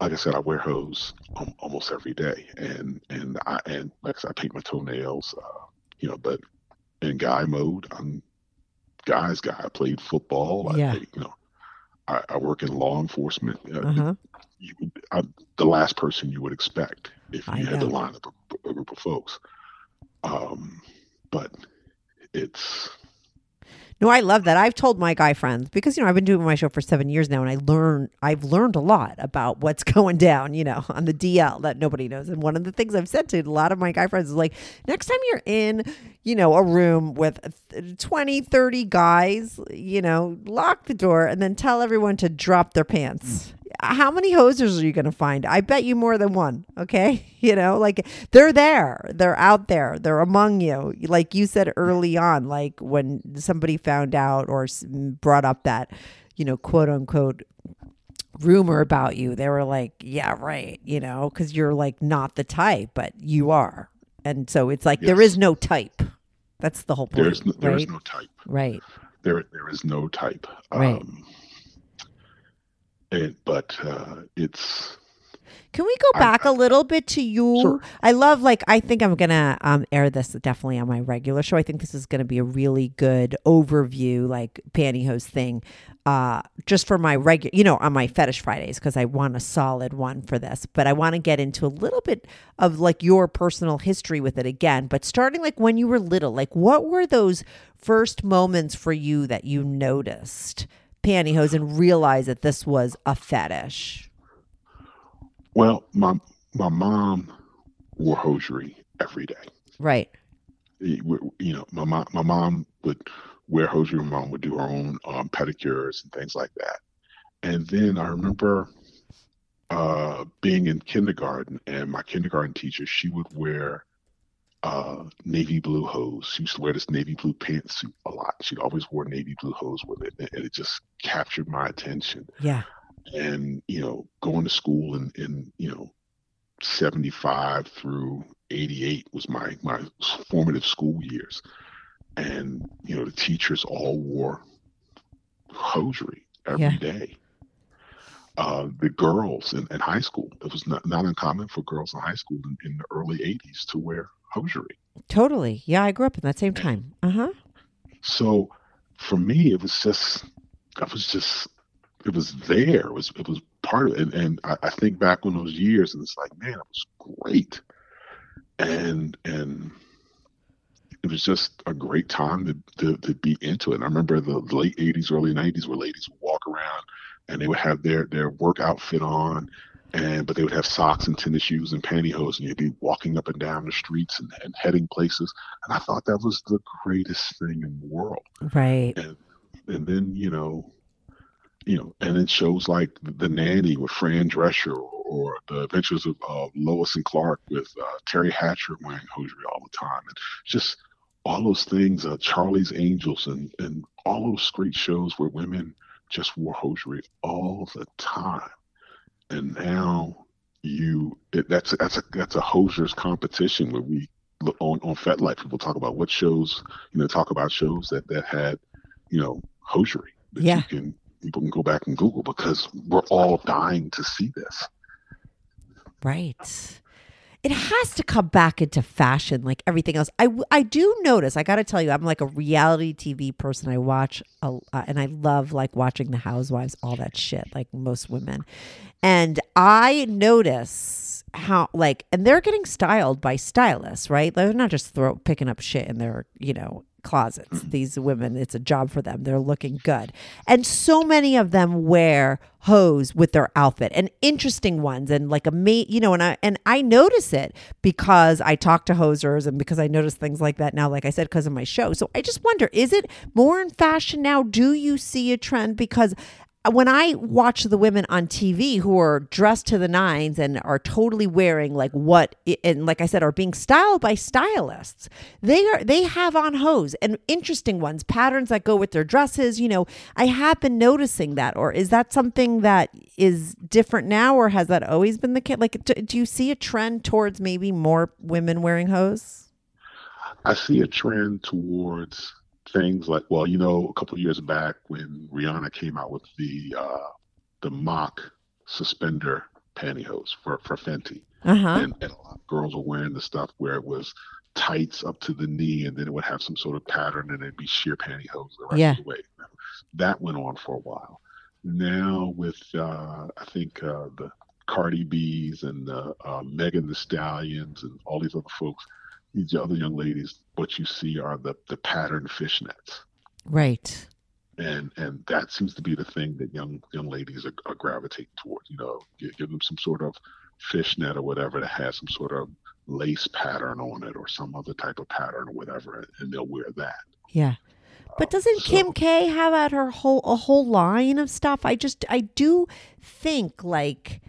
like I said, I wear hose um, almost every day, and and I and like I said, I paint my toenails. Uh, you know, but in guy mode, I'm guys guy. I played football. Yeah. I, you know, I, I work in law enforcement. Uh-huh. You, you, I'm the last person you would expect if you I had know. to line up a, a group of folks. Um, but it's. No, I love that. I've told my guy friends because, you know, I've been doing my show for seven years now and I learn, I've learned a lot about what's going down, you know, on the D L that nobody knows. And one of the things I've said to a lot of my guy friends is like, next time you're in, you know, a room with twenty, thirty guys, you know, lock the door and then tell everyone to drop their pants. How many hosers are you going to find? I bet you more than one. Okay. You know, like they're there, they're out there, they're among you. Like you said early on, like when somebody found out or brought up that, you know, quote unquote rumor about you, they were like, yeah, right. You know, cause you're like not the type, but you are. And so it's like, yes. There is no type. That's the whole point. There is no, there right? is no type. Right. There, there is no type. Right. Um, It, but uh, it's. Can we go back I, I, a little bit to you? Sure. I love, like, I think I'm going to um, air this definitely on my regular show. I think this is going to be a really good overview, like pantyhose thing, uh, just for my regular, you know, on my Fetish Fridays, because I want a solid one for this. But I want to get into a little bit of like your personal history with it again, but starting like when you were little, like what were those first moments for you that you noticed pantyhose and realize that this was a fetish? Well, my my mom wore hosiery every day. Right. You know, my mom my mom would wear hosiery. My mom would do her own um, pedicures and things like that. And then I remember uh, being in kindergarten, and my kindergarten teacher, she would wear uh, navy blue hose. She used to wear this navy blue pantsuit a lot. She'd always wore navy blue hose with it, and it just captured my attention. Yeah. And, you know, going to school in, in you know, seventy-five through eighty-eight was my, my formative school years. And, you know, the teachers all wore hosiery every yeah. day. Uh, the girls in, in high school, it was not, not uncommon for girls in high school in, in the early eighties to wear hosiery. Totally. Yeah, I grew up in that same time. Uh-huh. So for me, it was just, I was just, it was there. It was, it was part of it. And, and I, I think back on those years and it's like, man, it was great. And, and it was just a great time to, to, to be into it. And I remember the late eighties, early nineties where ladies would walk around and they would have their, their work outfit on. And, but they would have socks and tennis shoes and pantyhose, and you'd be walking up and down the streets and, and heading places. And I thought that was the greatest thing in the world. Right. And, and then, you know, you know, and then shows like The Nanny with Fran Drescher, or, or The Adventures of uh, Lois and Clark with uh, Terry Hatcher wearing hosiery all the time. And just all those things, uh, Charlie's Angels and, and all those great shows where women just wore hosiery all the time. And now you, it, that's that's a that's a hosier's competition where we look on on FetLife. People talk about what shows, you know, talk about shows that, that had, you know, hosiery. That yeah. You can, people can go back and Google because we're all dying to see this. Right. It has to come back into fashion like everything else. I, I do notice, I got to tell you, I'm like a reality T V person. I watch, a, uh, and I love like watching The Housewives, all that shit, like most women. And I notice how like, and they're getting styled by stylists, right? They're not just throw, picking up shit in their, you know, closets. These women, it's a job for them. They're looking good. And so many of them wear hose with their outfit, and interesting ones, and like a mate, you know, and I, and I notice it because I talk to hosers and because I notice things like that now, like I said, because of my show. So I just wonder, is it more in fashion now? Do you see a trend? Because when I watch the women on T V who are dressed to the nines and are totally wearing like what, and like I said, are being styled by stylists, they are, they have on hose and interesting ones, patterns that go with their dresses. You know, I have been noticing that, or is that something that is different now, or has that always been the case? Like, do, do you see a trend towards maybe more women wearing hose? I see a trend towards things like, well, you know, a couple of years back when Rihanna came out with the uh, the mock suspender pantyhose for, for Fenty. Uh-huh. And, and a lot of girls were wearing the stuff where it was tights up to the knee and then it would have some sort of pattern and it'd be sheer pantyhose the rest yeah. of the way. That went on for a while. Now with, uh, I think, uh, the Cardi B's and the uh, Megan Thee Stallions and all these other folks, these other young ladies, what you see are the, the patterned fishnets. Right. And and that seems to be the thing that young young ladies are, are gravitating towards. You know, give, give them some sort of fishnet or whatever that has some sort of lace pattern on it or some other type of pattern or whatever, and they'll wear that. Yeah. But doesn't um, so, Kim K have at her whole a whole line of stuff? I just, I do think like,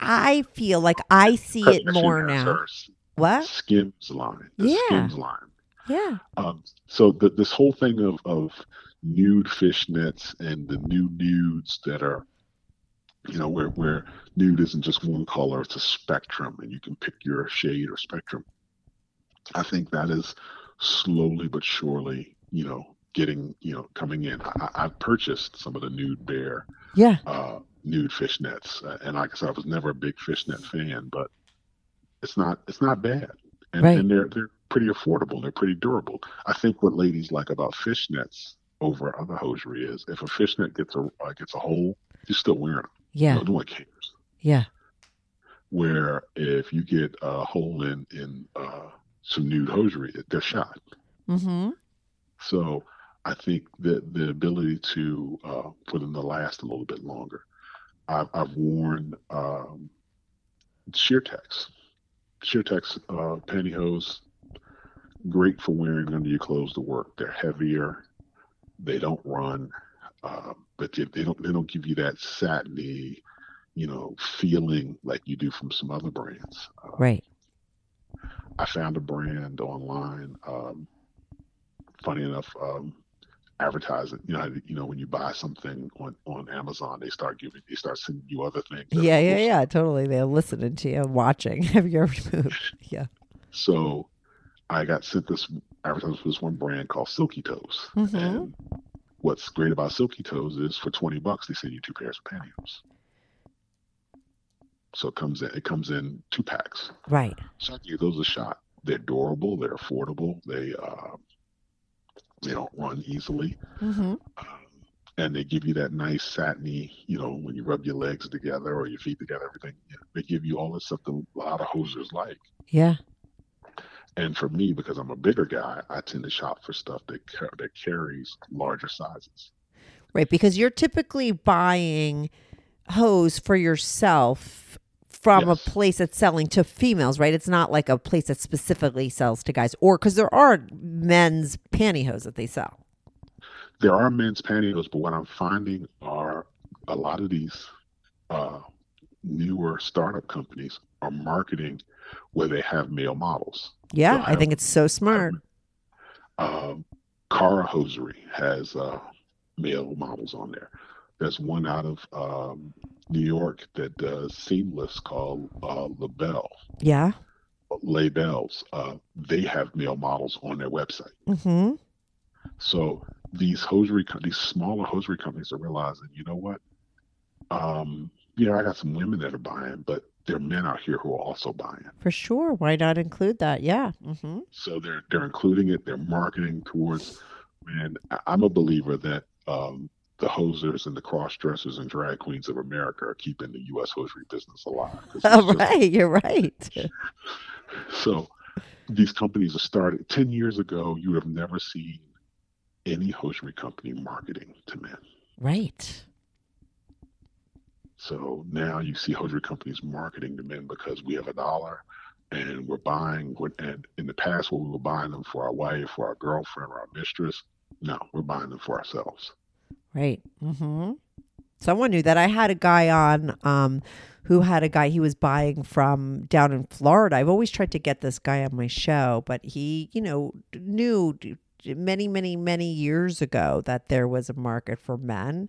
I feel like I see it more now. Hers. What? Skims line. The yeah. Skims line. Yeah. Um, so the, this whole thing of, of nude fishnets and the new nudes that are, you know, where, where nude isn't just one color, it's a spectrum and you can pick your shade or spectrum. I think that is slowly but surely, you know, getting, you know, coming in. I, I've purchased some of the Nude Bare yeah. uh, nude fishnets. And like I said, I was never a big fishnet fan, but It's not. It's not bad, and, right. and they're they're pretty affordable. They're pretty durable. I think what ladies like about fishnets over other hosiery is if a fishnet gets a uh, gets a hole, you're still wearing them. Yeah, no, no one cares. Yeah. Where if you get a hole in in uh, some nude hosiery, they're shot. Mm-hmm. So I think that the ability to uh, for them to last a little bit longer. I've, I've worn um, Sheertex. Sheertex uh, pantyhose, great for wearing under your clothes to work. They're heavier, they don't run, uh, but they, they don't they don't give you that satiny, you know, feeling like you do from some other brands. Uh, right. I found a brand online. Um, funny enough, um, advertising. You know, you know when you buy something on, on Amazon, they start giving, they start sending you other things. Yeah, yeah, awesome. yeah, totally. They're listening to you, watching. Have you ever moved? Yeah. So, I got sent this advertisement for this one brand called Silky Toes. Mm-hmm. And what's great about Silky Toes is for twenty bucks they send you two pairs of pantyhose. So it comes in. It comes in two packs. Right. So I give those a shot. They're durable. They're affordable. They. Uh, They don't run easily. Mm-hmm. Um, and they give you that nice satiny, you know, when you rub your legs together or your feet together, everything. They give you all this stuff that a lot of hosers like. Yeah. And for me, because I'm a bigger guy, I tend to shop for stuff that car- that carries larger sizes. Right, because you're typically buying hose for yourself from yes. a place that's selling to females, right? It's not like a place that specifically sells to guys, or because there are men's pantyhose that they sell. There are men's pantyhose, but what I'm finding are a lot of these uh, newer startup companies are marketing where they have male models. Yeah, so I, I think it's so smart. Uh, Cara Hosiery has uh, male models on there. There's one out of um, New York that does seamless called uh, LaBelle. Yeah. LaBelle's. Uh, they have male models on their website. Mm-hmm. So these hosiery, these smaller hosiery companies are realizing, you know what? Um, you know, I got some women that are buying, but there are men out here who are also buying. For sure. Why not include that? Yeah. Mm-hmm. So they're they're including it. They're marketing towards, and I'm a believer that. Um, The hosers and the cross-dressers and drag queens of America are keeping the U S hosiery business alive. Oh, just... right. You're right. So these companies are started ten years ago. You have never seen any hosiery company marketing to men. Right. So now you see hosiery companies marketing to men because we have a dollar and we're buying. And in the past, when we were buying them for our wife, for our girlfriend, or our mistress, no, we're buying them for ourselves. Right. Mm-hmm. someone knew that. I had a guy on um, who had a guy he was buying from down in Florida. I've always tried to get this guy on my show, but he, you know, knew many, many, many years ago that there was a market for men.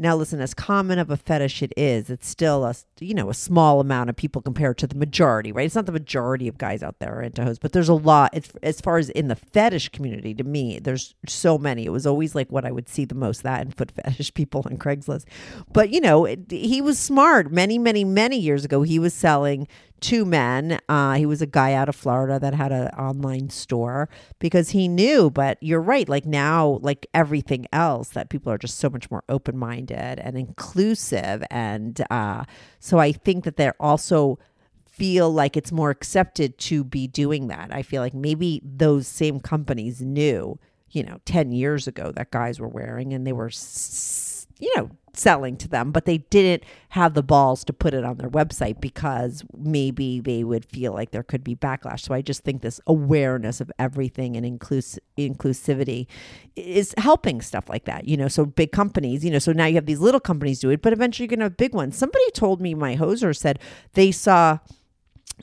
Now, listen, as common of a fetish it is, it's still a, you know, a small amount of people compared to the majority, right? It's not the majority of guys out there are into hoes, but there's a lot. It's, as far as in the fetish community, to me, there's so many. It was always like what I would see the most, that and foot fetish people on Craigslist. But, you know, it, he was smart. Many, many, many years ago, he was selling two men. Uh, he was a guy out of Florida that had an online store because he knew. But you're right. Like now, like everything else, that people are just so much more open-minded and inclusive. And uh, so I think that they're also feel like it's more accepted to be doing that. I feel like maybe those same companies knew, you know, ten years ago that guys were wearing and they were, you know, selling to them, but they didn't have the balls to put it on their website because maybe they would feel like there could be backlash. So I just think this awareness of everything and inclus- inclusivity is helping stuff like that, you know. So big companies, you know, so now you have these little companies do it, but eventually you're going to have big ones. Somebody told me, my hoser said they saw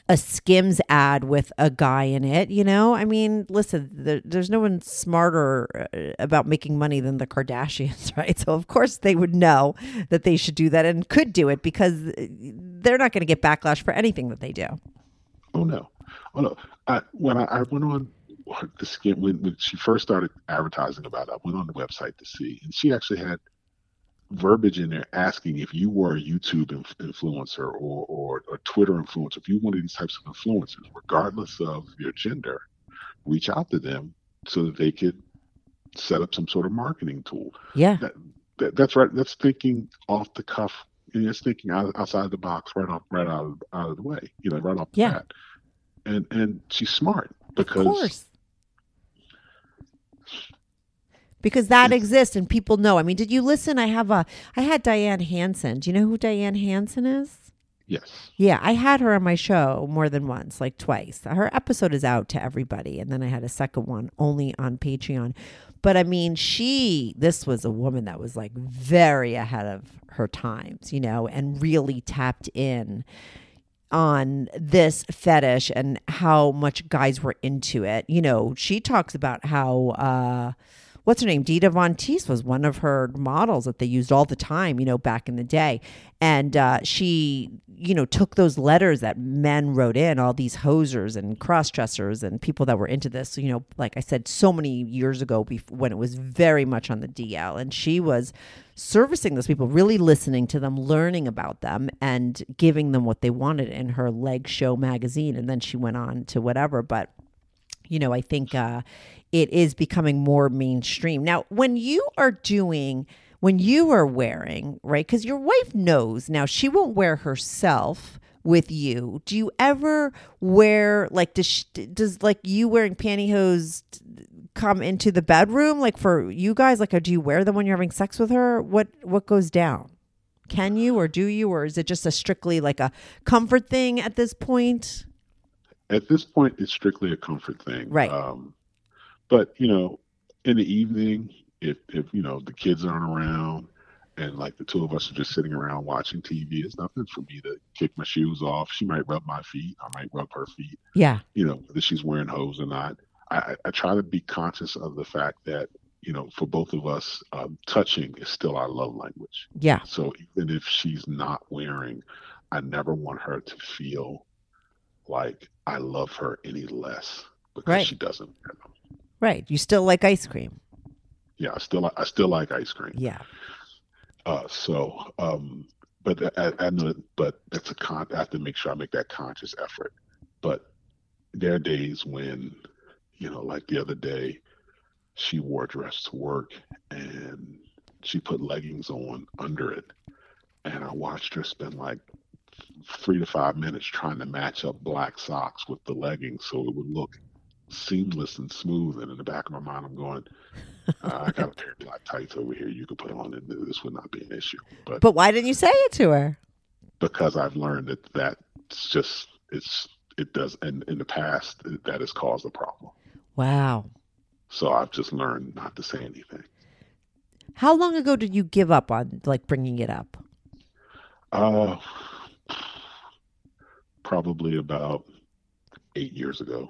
a Skims ad with a guy in it, you know? I mean, listen, there, there's no one smarter about making money than the Kardashians, right? So of course they would know that they should do that and could do it because they're not going to get backlash for anything that they do. Oh, no. Oh, no. I, when I, I went on the Skim, when, when she first started advertising about it, I went on the website to see, and she actually had verbiage in there asking if you were a YouTube inf- influencer or, or a Twitter influencer, if you wanted these types of influencers, regardless of your gender, reach out to them so that they could set up some sort of marketing tool. Yeah, that, that, that's right. That's thinking off the cuff, and it's thinking out, outside the box, right off, right out of, out of the way, you know, right off the yeah. bat. And and she's smart because. Of course. Because that exists and people know. I mean, did you listen? I have a, I had Diane Hansen. Do you know who Diane Hansen is? Yes. Yeah, I had her on my show more than once, like twice. Her episode is out to everybody. And then I had a second one only on Patreon. But I mean, she, this was a woman that was like very ahead of her times, you know, and really tapped in on this fetish and how much guys were into it. You know, she talks about how, uh, what's her name? Dita Von Teese was one of her models that they used all the time, you know, back in the day. And uh, she, you know, took those letters that men wrote in, all these hosers and cross-dressers and people that were into this, you know, like I said, so many years ago bef- when it was very much on the D L. And she was servicing those people, really listening to them, learning about them, and giving them what they wanted in her Leg Show magazine. And then she went on to whatever. But, you know, I think uh, it is becoming more mainstream. Now, when you are doing, when you are wearing, right, because your wife knows now she won't wear herself with you. Do you ever wear, like, does, she, does like you wearing pantyhose come into the bedroom? Like for you guys, like, or do you wear them when you're having sex with her? What, what goes down? Can you, or do you, or is it just a strictly like a comfort thing at this point? At this point, it's strictly a comfort thing. Right. Um, but, you know, in the evening, if, if, you know, the kids aren't around and like the two of us are just sitting around watching T V, it's nothing for me to kick my shoes off. She might rub my feet. I might rub her feet. Yeah. You know, whether she's wearing hose or not. I, I try to be conscious of the fact that, you know, for both of us, um, touching is still our love language. Yeah. So even if she's not wearing, I never want her to feel like I love her any less because right. she doesn't wear them. Right. You still like ice cream. Yeah, I still I still like ice cream. Yeah. Uh, so, um, but I, I know, but that's a con. I have to make sure I make that conscious effort. But there are days when, you know, like the other day, she wore a dress to work and she put leggings on under it, and I watched her spend like three to five minutes trying to match up black socks with the leggings so it would look seamless and smooth. And in the back of my mind, I'm going, uh, I got a pair of black tights over here you could put on, and this would not be an issue. But but why didn't you say it to her? Because I've learned that that's just, it's it does, and in the past, that has caused a problem. Wow. So I've just learned not to say anything. How long ago did you give up on like bringing it up? Uh, probably about eight years ago.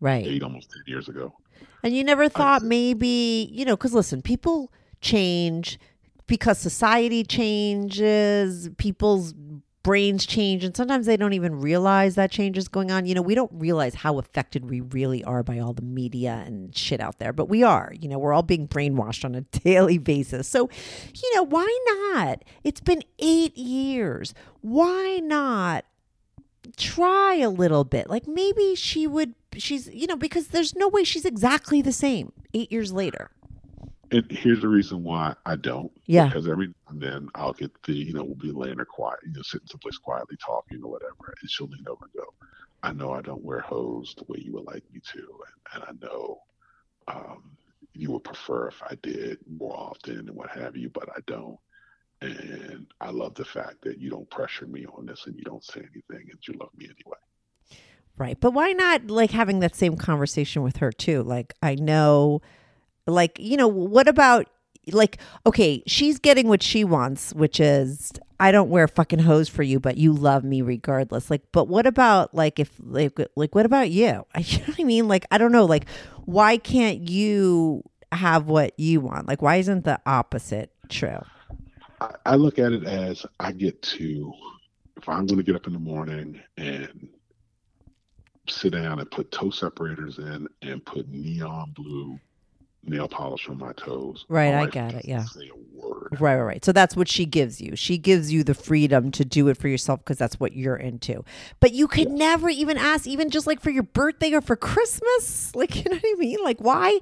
Right. Eight, almost ten years ago. And you never thought I, maybe, you know, because listen, people change because society changes, people's brains change, and sometimes they don't even realize that change is going on. You know, we don't realize how affected we really are by all the media and shit out there, but we are. You know, we're all being brainwashed on a daily basis. So, you know, why not? It's been eight years. Why not try a little bit? Like maybe she would, she's, you know, because there's no way she's exactly the same eight years later. And here's the reason why I don't. Yeah. Because every now and then I'll get the, you know, we'll be laying there quiet, you know, sitting someplace quietly talking or whatever, and she'll lean over and go, I know I don't wear hose the way you would like me to. And, and I know um, you would prefer if I did more often and what have you, but I don't. And I love the fact that you don't pressure me on this and you don't say anything and you love me anyway. Right. But why not like having that same conversation with her too? Like, I know... Like, you know, what about, like, okay, she's getting what she wants, which is, I don't wear fucking hose for you, but you love me regardless. Like, but what about, like, if, like, like what about you? I, you know what I mean? Like, I don't know. Like, why can't you have what you want? Like, why isn't the opposite true? I, I look at it as I get to, if I'm going to get up in the morning and sit down and put toe separators in and put neon blue nail polish on my toes. Right, I got it. Yeah. Say a word. Right, right, right. So that's what she gives you. She gives you the freedom to do it for yourself because that's what you're into. But you could yeah. never even ask, even just like for your birthday or for Christmas. Like, you know what I mean? Like, why?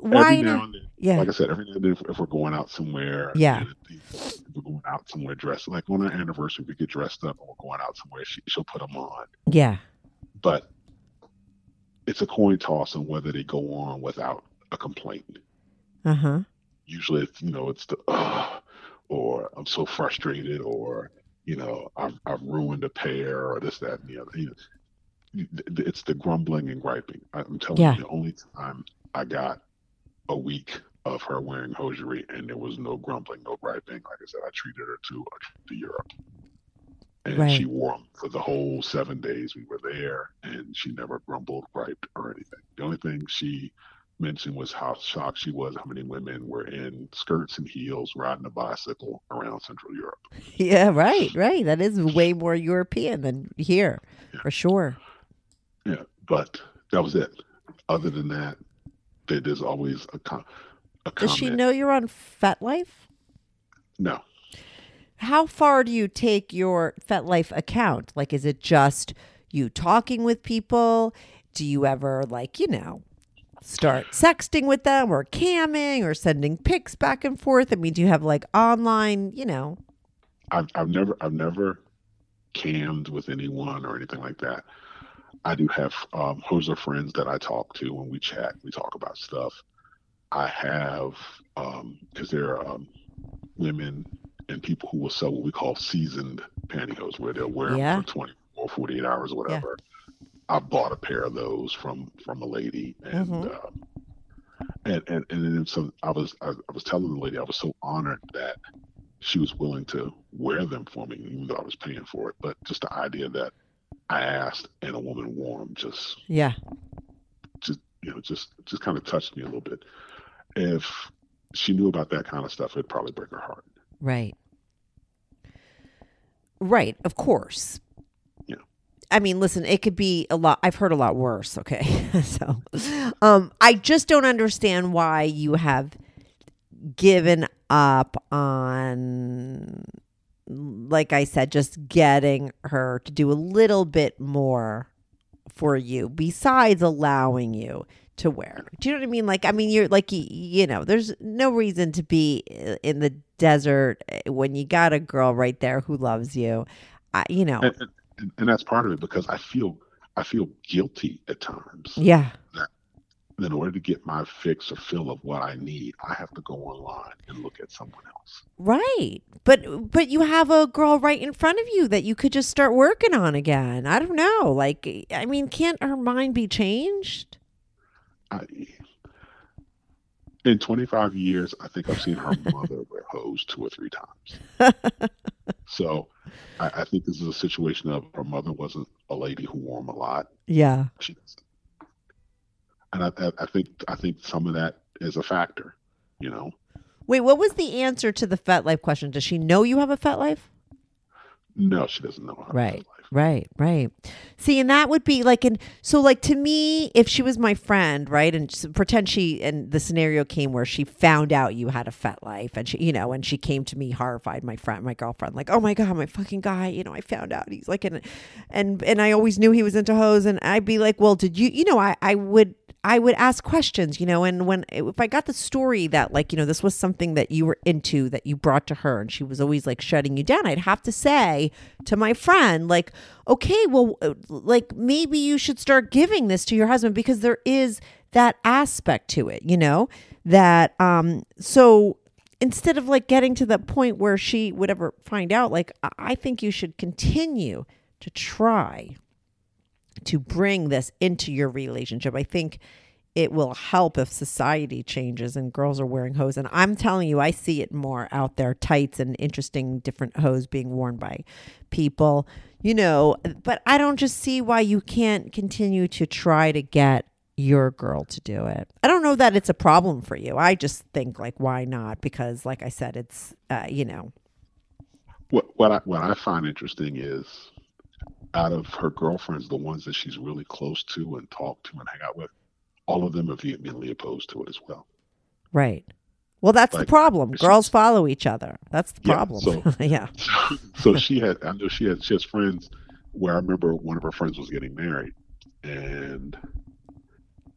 Why? Every now and then, yeah. Like I said, every now and then, if we're going out somewhere, yeah, if we're going out somewhere dressed. Like on our anniversary, we get dressed up and we're going out somewhere. She, she'll put them on. Yeah. But it's a coin toss on whether they go on without a complaint. Uh-huh. Usually it's, you know, it's the uh, or I'm so frustrated, or, you know, I've, I've ruined a pair, or this, that, and the other. You know, it's the grumbling and griping. I'm telling yeah. you, the only time I got a week of her wearing hosiery and there was no grumbling, no griping. Like I said, I treated her to a trip to Europe. And right. she wore them for the whole seven days we were there, and she never grumbled, griped, or anything. The only thing she mentioned was how shocked she was how many women were in skirts and heels riding a bicycle around Central Europe. Yeah, right, right. That is way more European than here, yeah. for sure. Yeah, but that was it. Other than that, there's always a, com- a comment. Does she know you're on FetLife? No. How far do you take your FetLife account? Like, is it just you talking with people? Do you ever, like, you know, start sexting with them or camming or sending pics back and forth? I mean, do you have like online, you know? I've, I've never, I've never cammed with anyone or anything like that. I do have um, hoser friends that I talk to when we chat, we talk about stuff. I have, um, cause there are um, women and people who will sell what we call seasoned pantyhose, where they'll wear yeah. them for twenty-four, forty-eight hours or whatever. Yeah. I bought a pair of those from, from a lady, and mm-hmm. um, and and and then so I was I, I was telling the lady I was so honored that she was willing to wear them for me, even though I was paying for it. But just the idea that I asked and a woman wore them just yeah, just you know just just kind of touched me a little bit. If she knew about that kind of stuff, it'd probably break her heart. Right. Right. Of course. I mean, listen, it could be a lot. I've heard a lot worse. Okay. so um, I just don't understand why you have given up on, like I said, just getting her to do a little bit more for you besides allowing you to wear. Do you know what I mean? Like, I mean, you're like, you, you know, there's no reason to be in the desert when you got a girl right there who loves you. I, you know. And, and that's part of it, because I feel I feel guilty at times. Yeah. That in order to get my fix or feel of what I need, I have to go online and look at someone else. Right. But but you have a girl right in front of you that you could just start working on again. I don't know. Like, I mean, can't her mind be changed? I, in twenty-five years, I think I've seen her mother wear hose two or three times. So I, I think this is a situation of her mother wasn't a lady who wore them a lot. Yeah. She doesn't. And I, I think I think some of that is a factor, you know. Wait, what was the answer to the FetLife question? Does she know you have a FetLife? No, she doesn't know. How right, right, right. See, and that would be like, and so like to me, if she was my friend, right, and pretend she, and the scenario came where she found out you had a FetLife, and she, you know, and she came to me horrified, my friend, my girlfriend, like, oh my God, my fucking guy, you know, I found out he's like, an, and and I always knew he was into hose, and I'd be like, well, did you, you know, I, I would. I would ask questions, you know, and when if I got the story that like, you know, this was something that you were into that you brought to her and she was always like shutting you down, I'd have to say to my friend, like, okay, well, like maybe you should start giving this to your husband because there is that aspect to it, you know, that um, so instead of like getting to the point where she would ever find out, like, I think you should continue to try to bring this into your relationship. I think it will help if society changes and girls are wearing hose. And I'm telling you, I see it more out there, tights and interesting different hose being worn by people, you know, but I don't just see why you can't continue to try to get your girl to do it. I don't know that it's a problem for you. I just think like, why not? Because like I said, it's, uh, you know. What, what I, what I find interesting is, out of her girlfriends, the ones that she's really close to and talk to and hang out with, all of them are vehemently opposed to it as well. Right. Well, that's like, the problem. Girls follow each other. That's the yeah, problem. So, yeah. So, so she had, I know she had, she has friends where I remember one of her friends was getting married and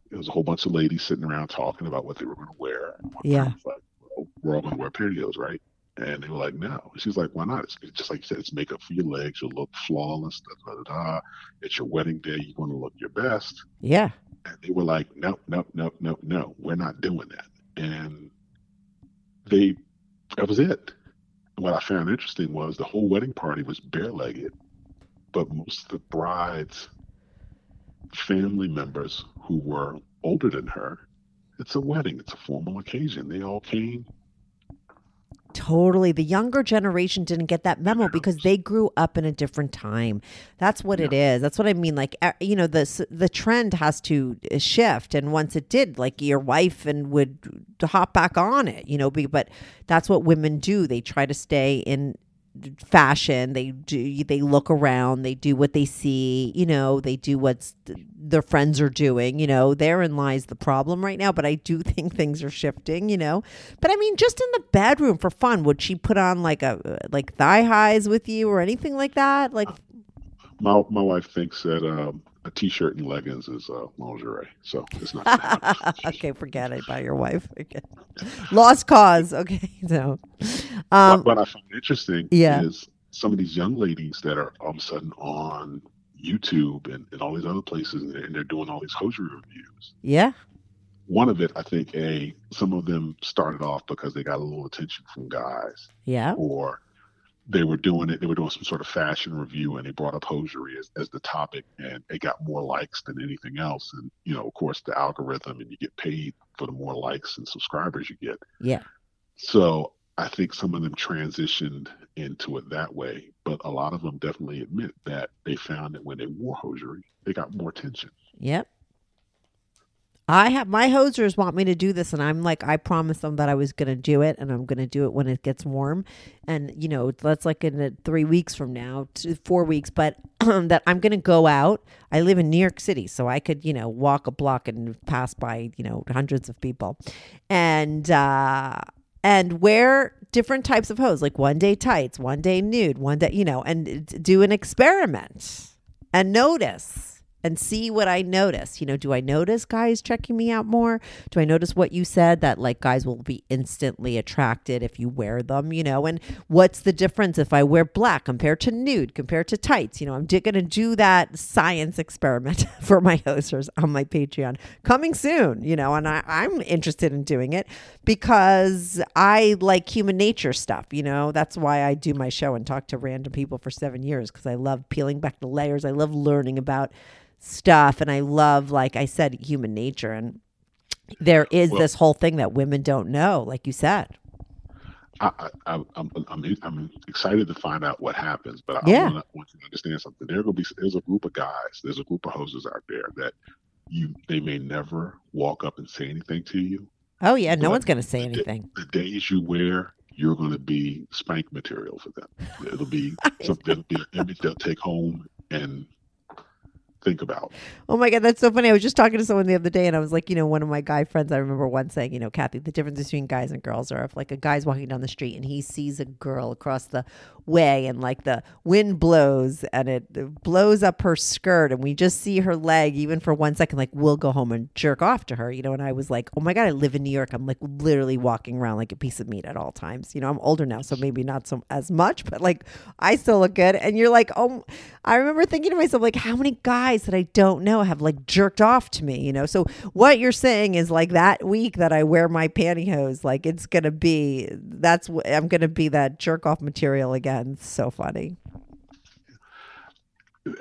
it was a whole bunch of ladies sitting around talking about what they were going to wear. And yeah. Was like, well, we're all going to wear pantyhose, right? And they were like, no. She's like, why not? It's just like you said, it's makeup for your legs. You'll look flawless. Da, da, da, da. It's your wedding day. You want to look your best. Yeah. And they were like, no, no, no, no, no. We're not doing that. And they, that was it. And what I found interesting was the whole wedding party was barelegged, but most of the bride's family members who were older than her, it's a wedding. It's a formal occasion. They all came. Totally. The younger generation didn't get that memo because they grew up in a different time. That's what yeah. it is. That's what I mean. Like, you know, the, the trend has to shift. And once it did, like your wife and would hop back on it, you know, but that's what women do. They try to stay in fashion. They do. They look around. They do what they see. You know, they do what their friends are doing. You know, therein lies the problem right now. But I do think things are shifting. You know, but I mean, just in the bedroom for fun, would she put on like a like thigh highs with you or anything like that? Like, my my wife thinks that um, a t-shirt and leggings is uh, lingerie, so it's not. Okay, forget it about your wife. Forget. Lost cause. Okay, so. Um, what, what I find interesting yeah. is some of these young ladies that are all of a sudden on YouTube and, and all these other places, and they're, and they're doing all these hosiery reviews. Yeah. One of it, I think, a some of them started off because they got a little attention from guys. Yeah. Or they were doing it. They were doing some sort of fashion review, and they brought up hosiery as, as the topic, and it got more likes than anything else. And you know, of course, the algorithm, and you get paid for the more likes and subscribers you get. Yeah. So I think some of them transitioned into it that way, but a lot of them definitely admit that they found that when they wore hosiery, they got more attention. Yep. I have my hosers want me to do this, and I'm like, I promised them that I was going to do it, and I'm going to do it when it gets warm, and you know, that's like in the three weeks from now, two, four weeks, but um, that I'm going to go out. I live in New York City, so I could, you know, walk a block and pass by, you know, hundreds of people, and uh and wear different types of hose, like one day tights, one day nude, one day, you know, and do an experiment and notice and see what I notice. You know, do I notice guys checking me out more? Do I notice what you said that like guys will be instantly attracted if you wear them, you know, and what's the difference if I wear black compared to nude, compared to tights? You know, I'm d- going to do that science experiment for my hosters on my Patreon coming soon, you know, and I, I'm interested in doing it because I like human nature stuff, you know, that's why I do my show and talk to random people for seven years because I love peeling back the layers. I love learning about stuff. And I love, like I said, human nature. And there is well, this whole thing that women don't know, like you said. I, I, I'm, I'm, I'm excited to find out what happens, but I yeah. wanna, want you to understand something. There will be there's a group of guys, there's a group of hoses out there that you they may never walk up and say anything to you. Oh yeah, no one's going to say the, anything. The days you wear, you're going to be spank material for them. It'll be something. It'll be an image they'll take home and think about. Oh my God, that's so funny. I was just talking to someone the other day and I was like, you know, one of my guy friends, I remember once saying, you know, Kathy, the difference between guys and girls are if like a guy's walking down the street and he sees a girl across the way and like the wind blows and it blows up her skirt and we just see her leg even for one second, like we'll go home and jerk off to her, you know. And I was like, oh my God, I live in New York. I'm like literally walking around like a piece of meat at all times. You know, I'm older now, so maybe not so as much, but like I still look good. And you're like, oh, I remember thinking to myself, like how many guys that I don't know have like jerked off to me, you know? So what you're saying is like that week that I wear my pantyhose, like it's going to be, that's what I'm going to be, that jerk off material again. It's so funny.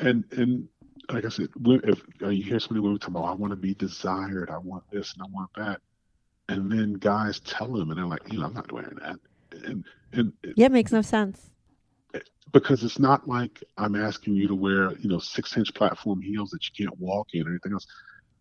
And, and like I said, if you hear so many women talking about, I want to be desired. I want this and I want that. And then guys tell them and they're like, you know, I'm not wearing that. And, and, and yeah, it makes no sense. Because it's not like I'm asking you to wear, you know, six inch platform heels that you can't walk in or anything else.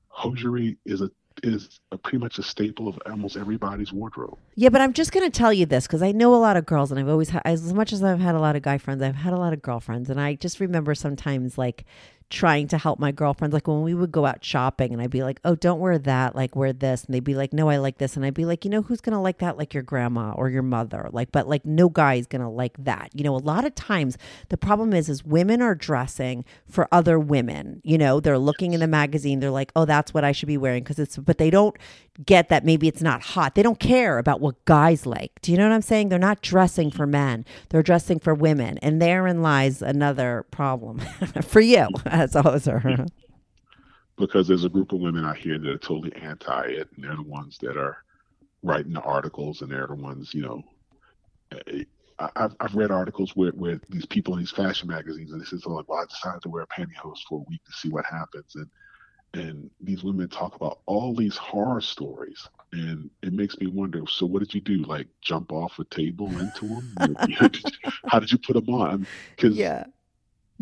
Hosiery is a is a, pretty much a staple of almost everybody's wardrobe. Yeah, but I'm just going to tell you this because I know a lot of girls and I've always had, as much as I've had a lot of guy friends, I've had a lot of girlfriends. And I just remember sometimes like trying to help my girlfriends, like when we would go out shopping and I'd be like, oh, don't wear that, like wear this. And they'd be like, no, I like this. And I'd be like, you know, who's going to like that? Like your grandma or your mother, like, but like no guy is going to like that. You know, a lot of times the problem is, is women are dressing for other women. You know, they're looking in the magazine. They're like, oh, that's what I should be wearing. Cause it's, but they don't get that maybe it's not hot. They don't care about what guys like. Do you know what I'm saying? They're not dressing for men. They're dressing for women. And therein lies another problem for you. That's always her. Because there's a group of women out here that are totally anti it, and they're the ones that are writing the articles, and they're the ones, you know. I've I've read articles where where these people in these fashion magazines, and this is like, well, I decided to wear a pantyhose for a week to see what happens, and and these women talk about all these horror stories, and it makes me wonder. So what did you do? Like jump off a table into them? How did you put them on? 'Cause yeah.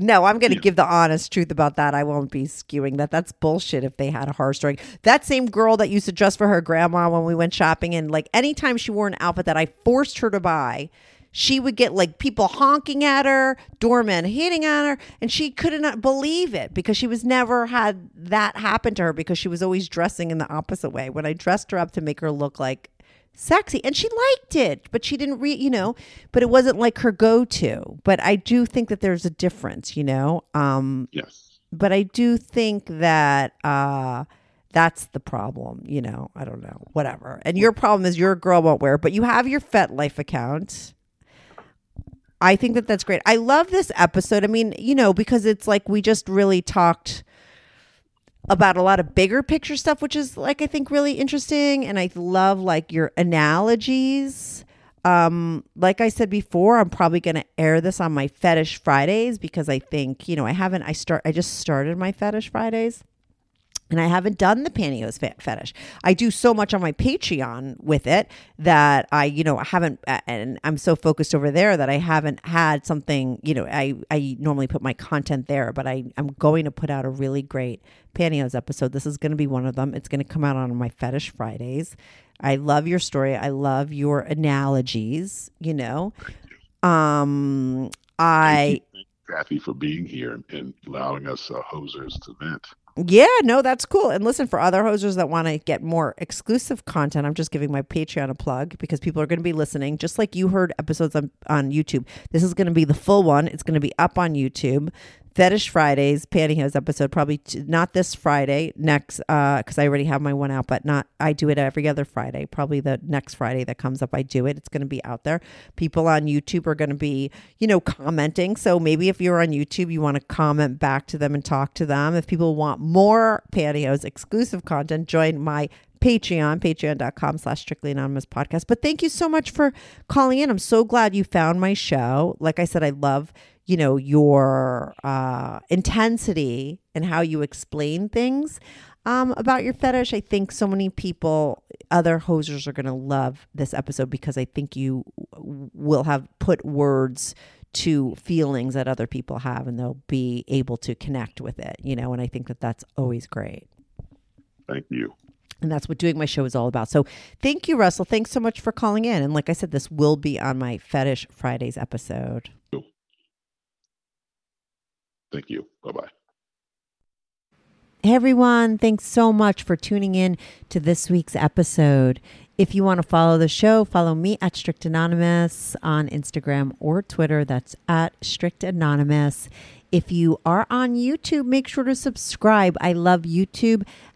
No, I'm going to yeah. give the honest truth about that. I won't be skewing that. That's bullshit if they had a horror story. That same girl that used to dress for her grandma when we went shopping, and like anytime she wore an outfit that I forced her to buy, she would get like people honking at her, doormen hitting on her, and she could not believe it because she was never had that happen to her because she was always dressing in the opposite way. When I dressed her up to make her look like sexy, and she liked it, but she didn't read, you know, but it wasn't like her go-to. But I do think that there's a difference, you know. Um yes, but I do think that uh that's the problem, you know. I don't know, whatever. And your problem is your girl won't wear it, but you have your FetLife account. I think that that's great. I love this episode. I mean, you know, because it's like we just really talked about a lot of bigger picture stuff, which is like, I think really interesting. And I love like your analogies. Um, like I said before, I'm probably going to air this on my Fetish Fridays because I think, you know, I haven't, I start, I just started my Fetish Fridays and I haven't done the pantyhose fe- fetish. I do so much on my Patreon with it that I, you know, I haven't, and I'm so focused over there that I haven't had something, you know, I, I normally put my content there, but I, I'm going to put out a really great pantyhose episode. This is going to be one of them. It's going to come out on my Fetish Fridays. I love your story. I love your analogies, you know. Um, I... Thank you, Kathy, for being here and, and allowing us uh, hosers to vent. Yeah, no, that's cool. And listen, for other hosers that want to get more exclusive content, I'm just giving my Patreon a plug because people are going to be listening. Just like you heard episodes on, on YouTube, this is going to be the full one. It's going to be up on YouTube. Fetish Fridays, pantyhose episode, probably t- not this Friday, next, because uh, I already have my one out, but not, I do it every other Friday, probably the next Friday that comes up, I do it. It's going to be out there. People on YouTube are going to be, you know, commenting. So maybe if you're on YouTube, you want to comment back to them and talk to them. If people want more pantyhose exclusive content, join my Patreon, patreon.com slash strictly anonymous podcast. But thank you so much for calling in. I'm so glad you found my show. Like I said, I love, you know, your uh, intensity and how you explain things. um, about your fetish. I think so many people, other hosers, are going to love this episode because I think you will have put words to feelings that other people have, and they'll be able to connect with it, you know, and I think that that's always great. Thank you. And that's what doing my show is all about. So thank you, Russell. Thanks so much for calling in. And like I said, this will be on my Fetish Fridays episode. Cool. Thank you. Bye-bye. Hey, everyone. Thanks so much for tuning in to this week's episode. If you want to follow the show, follow me at Strict Anonymous on Instagram or Twitter. That's at Strict Anonymous. If you are on YouTube, make sure to subscribe. I love YouTube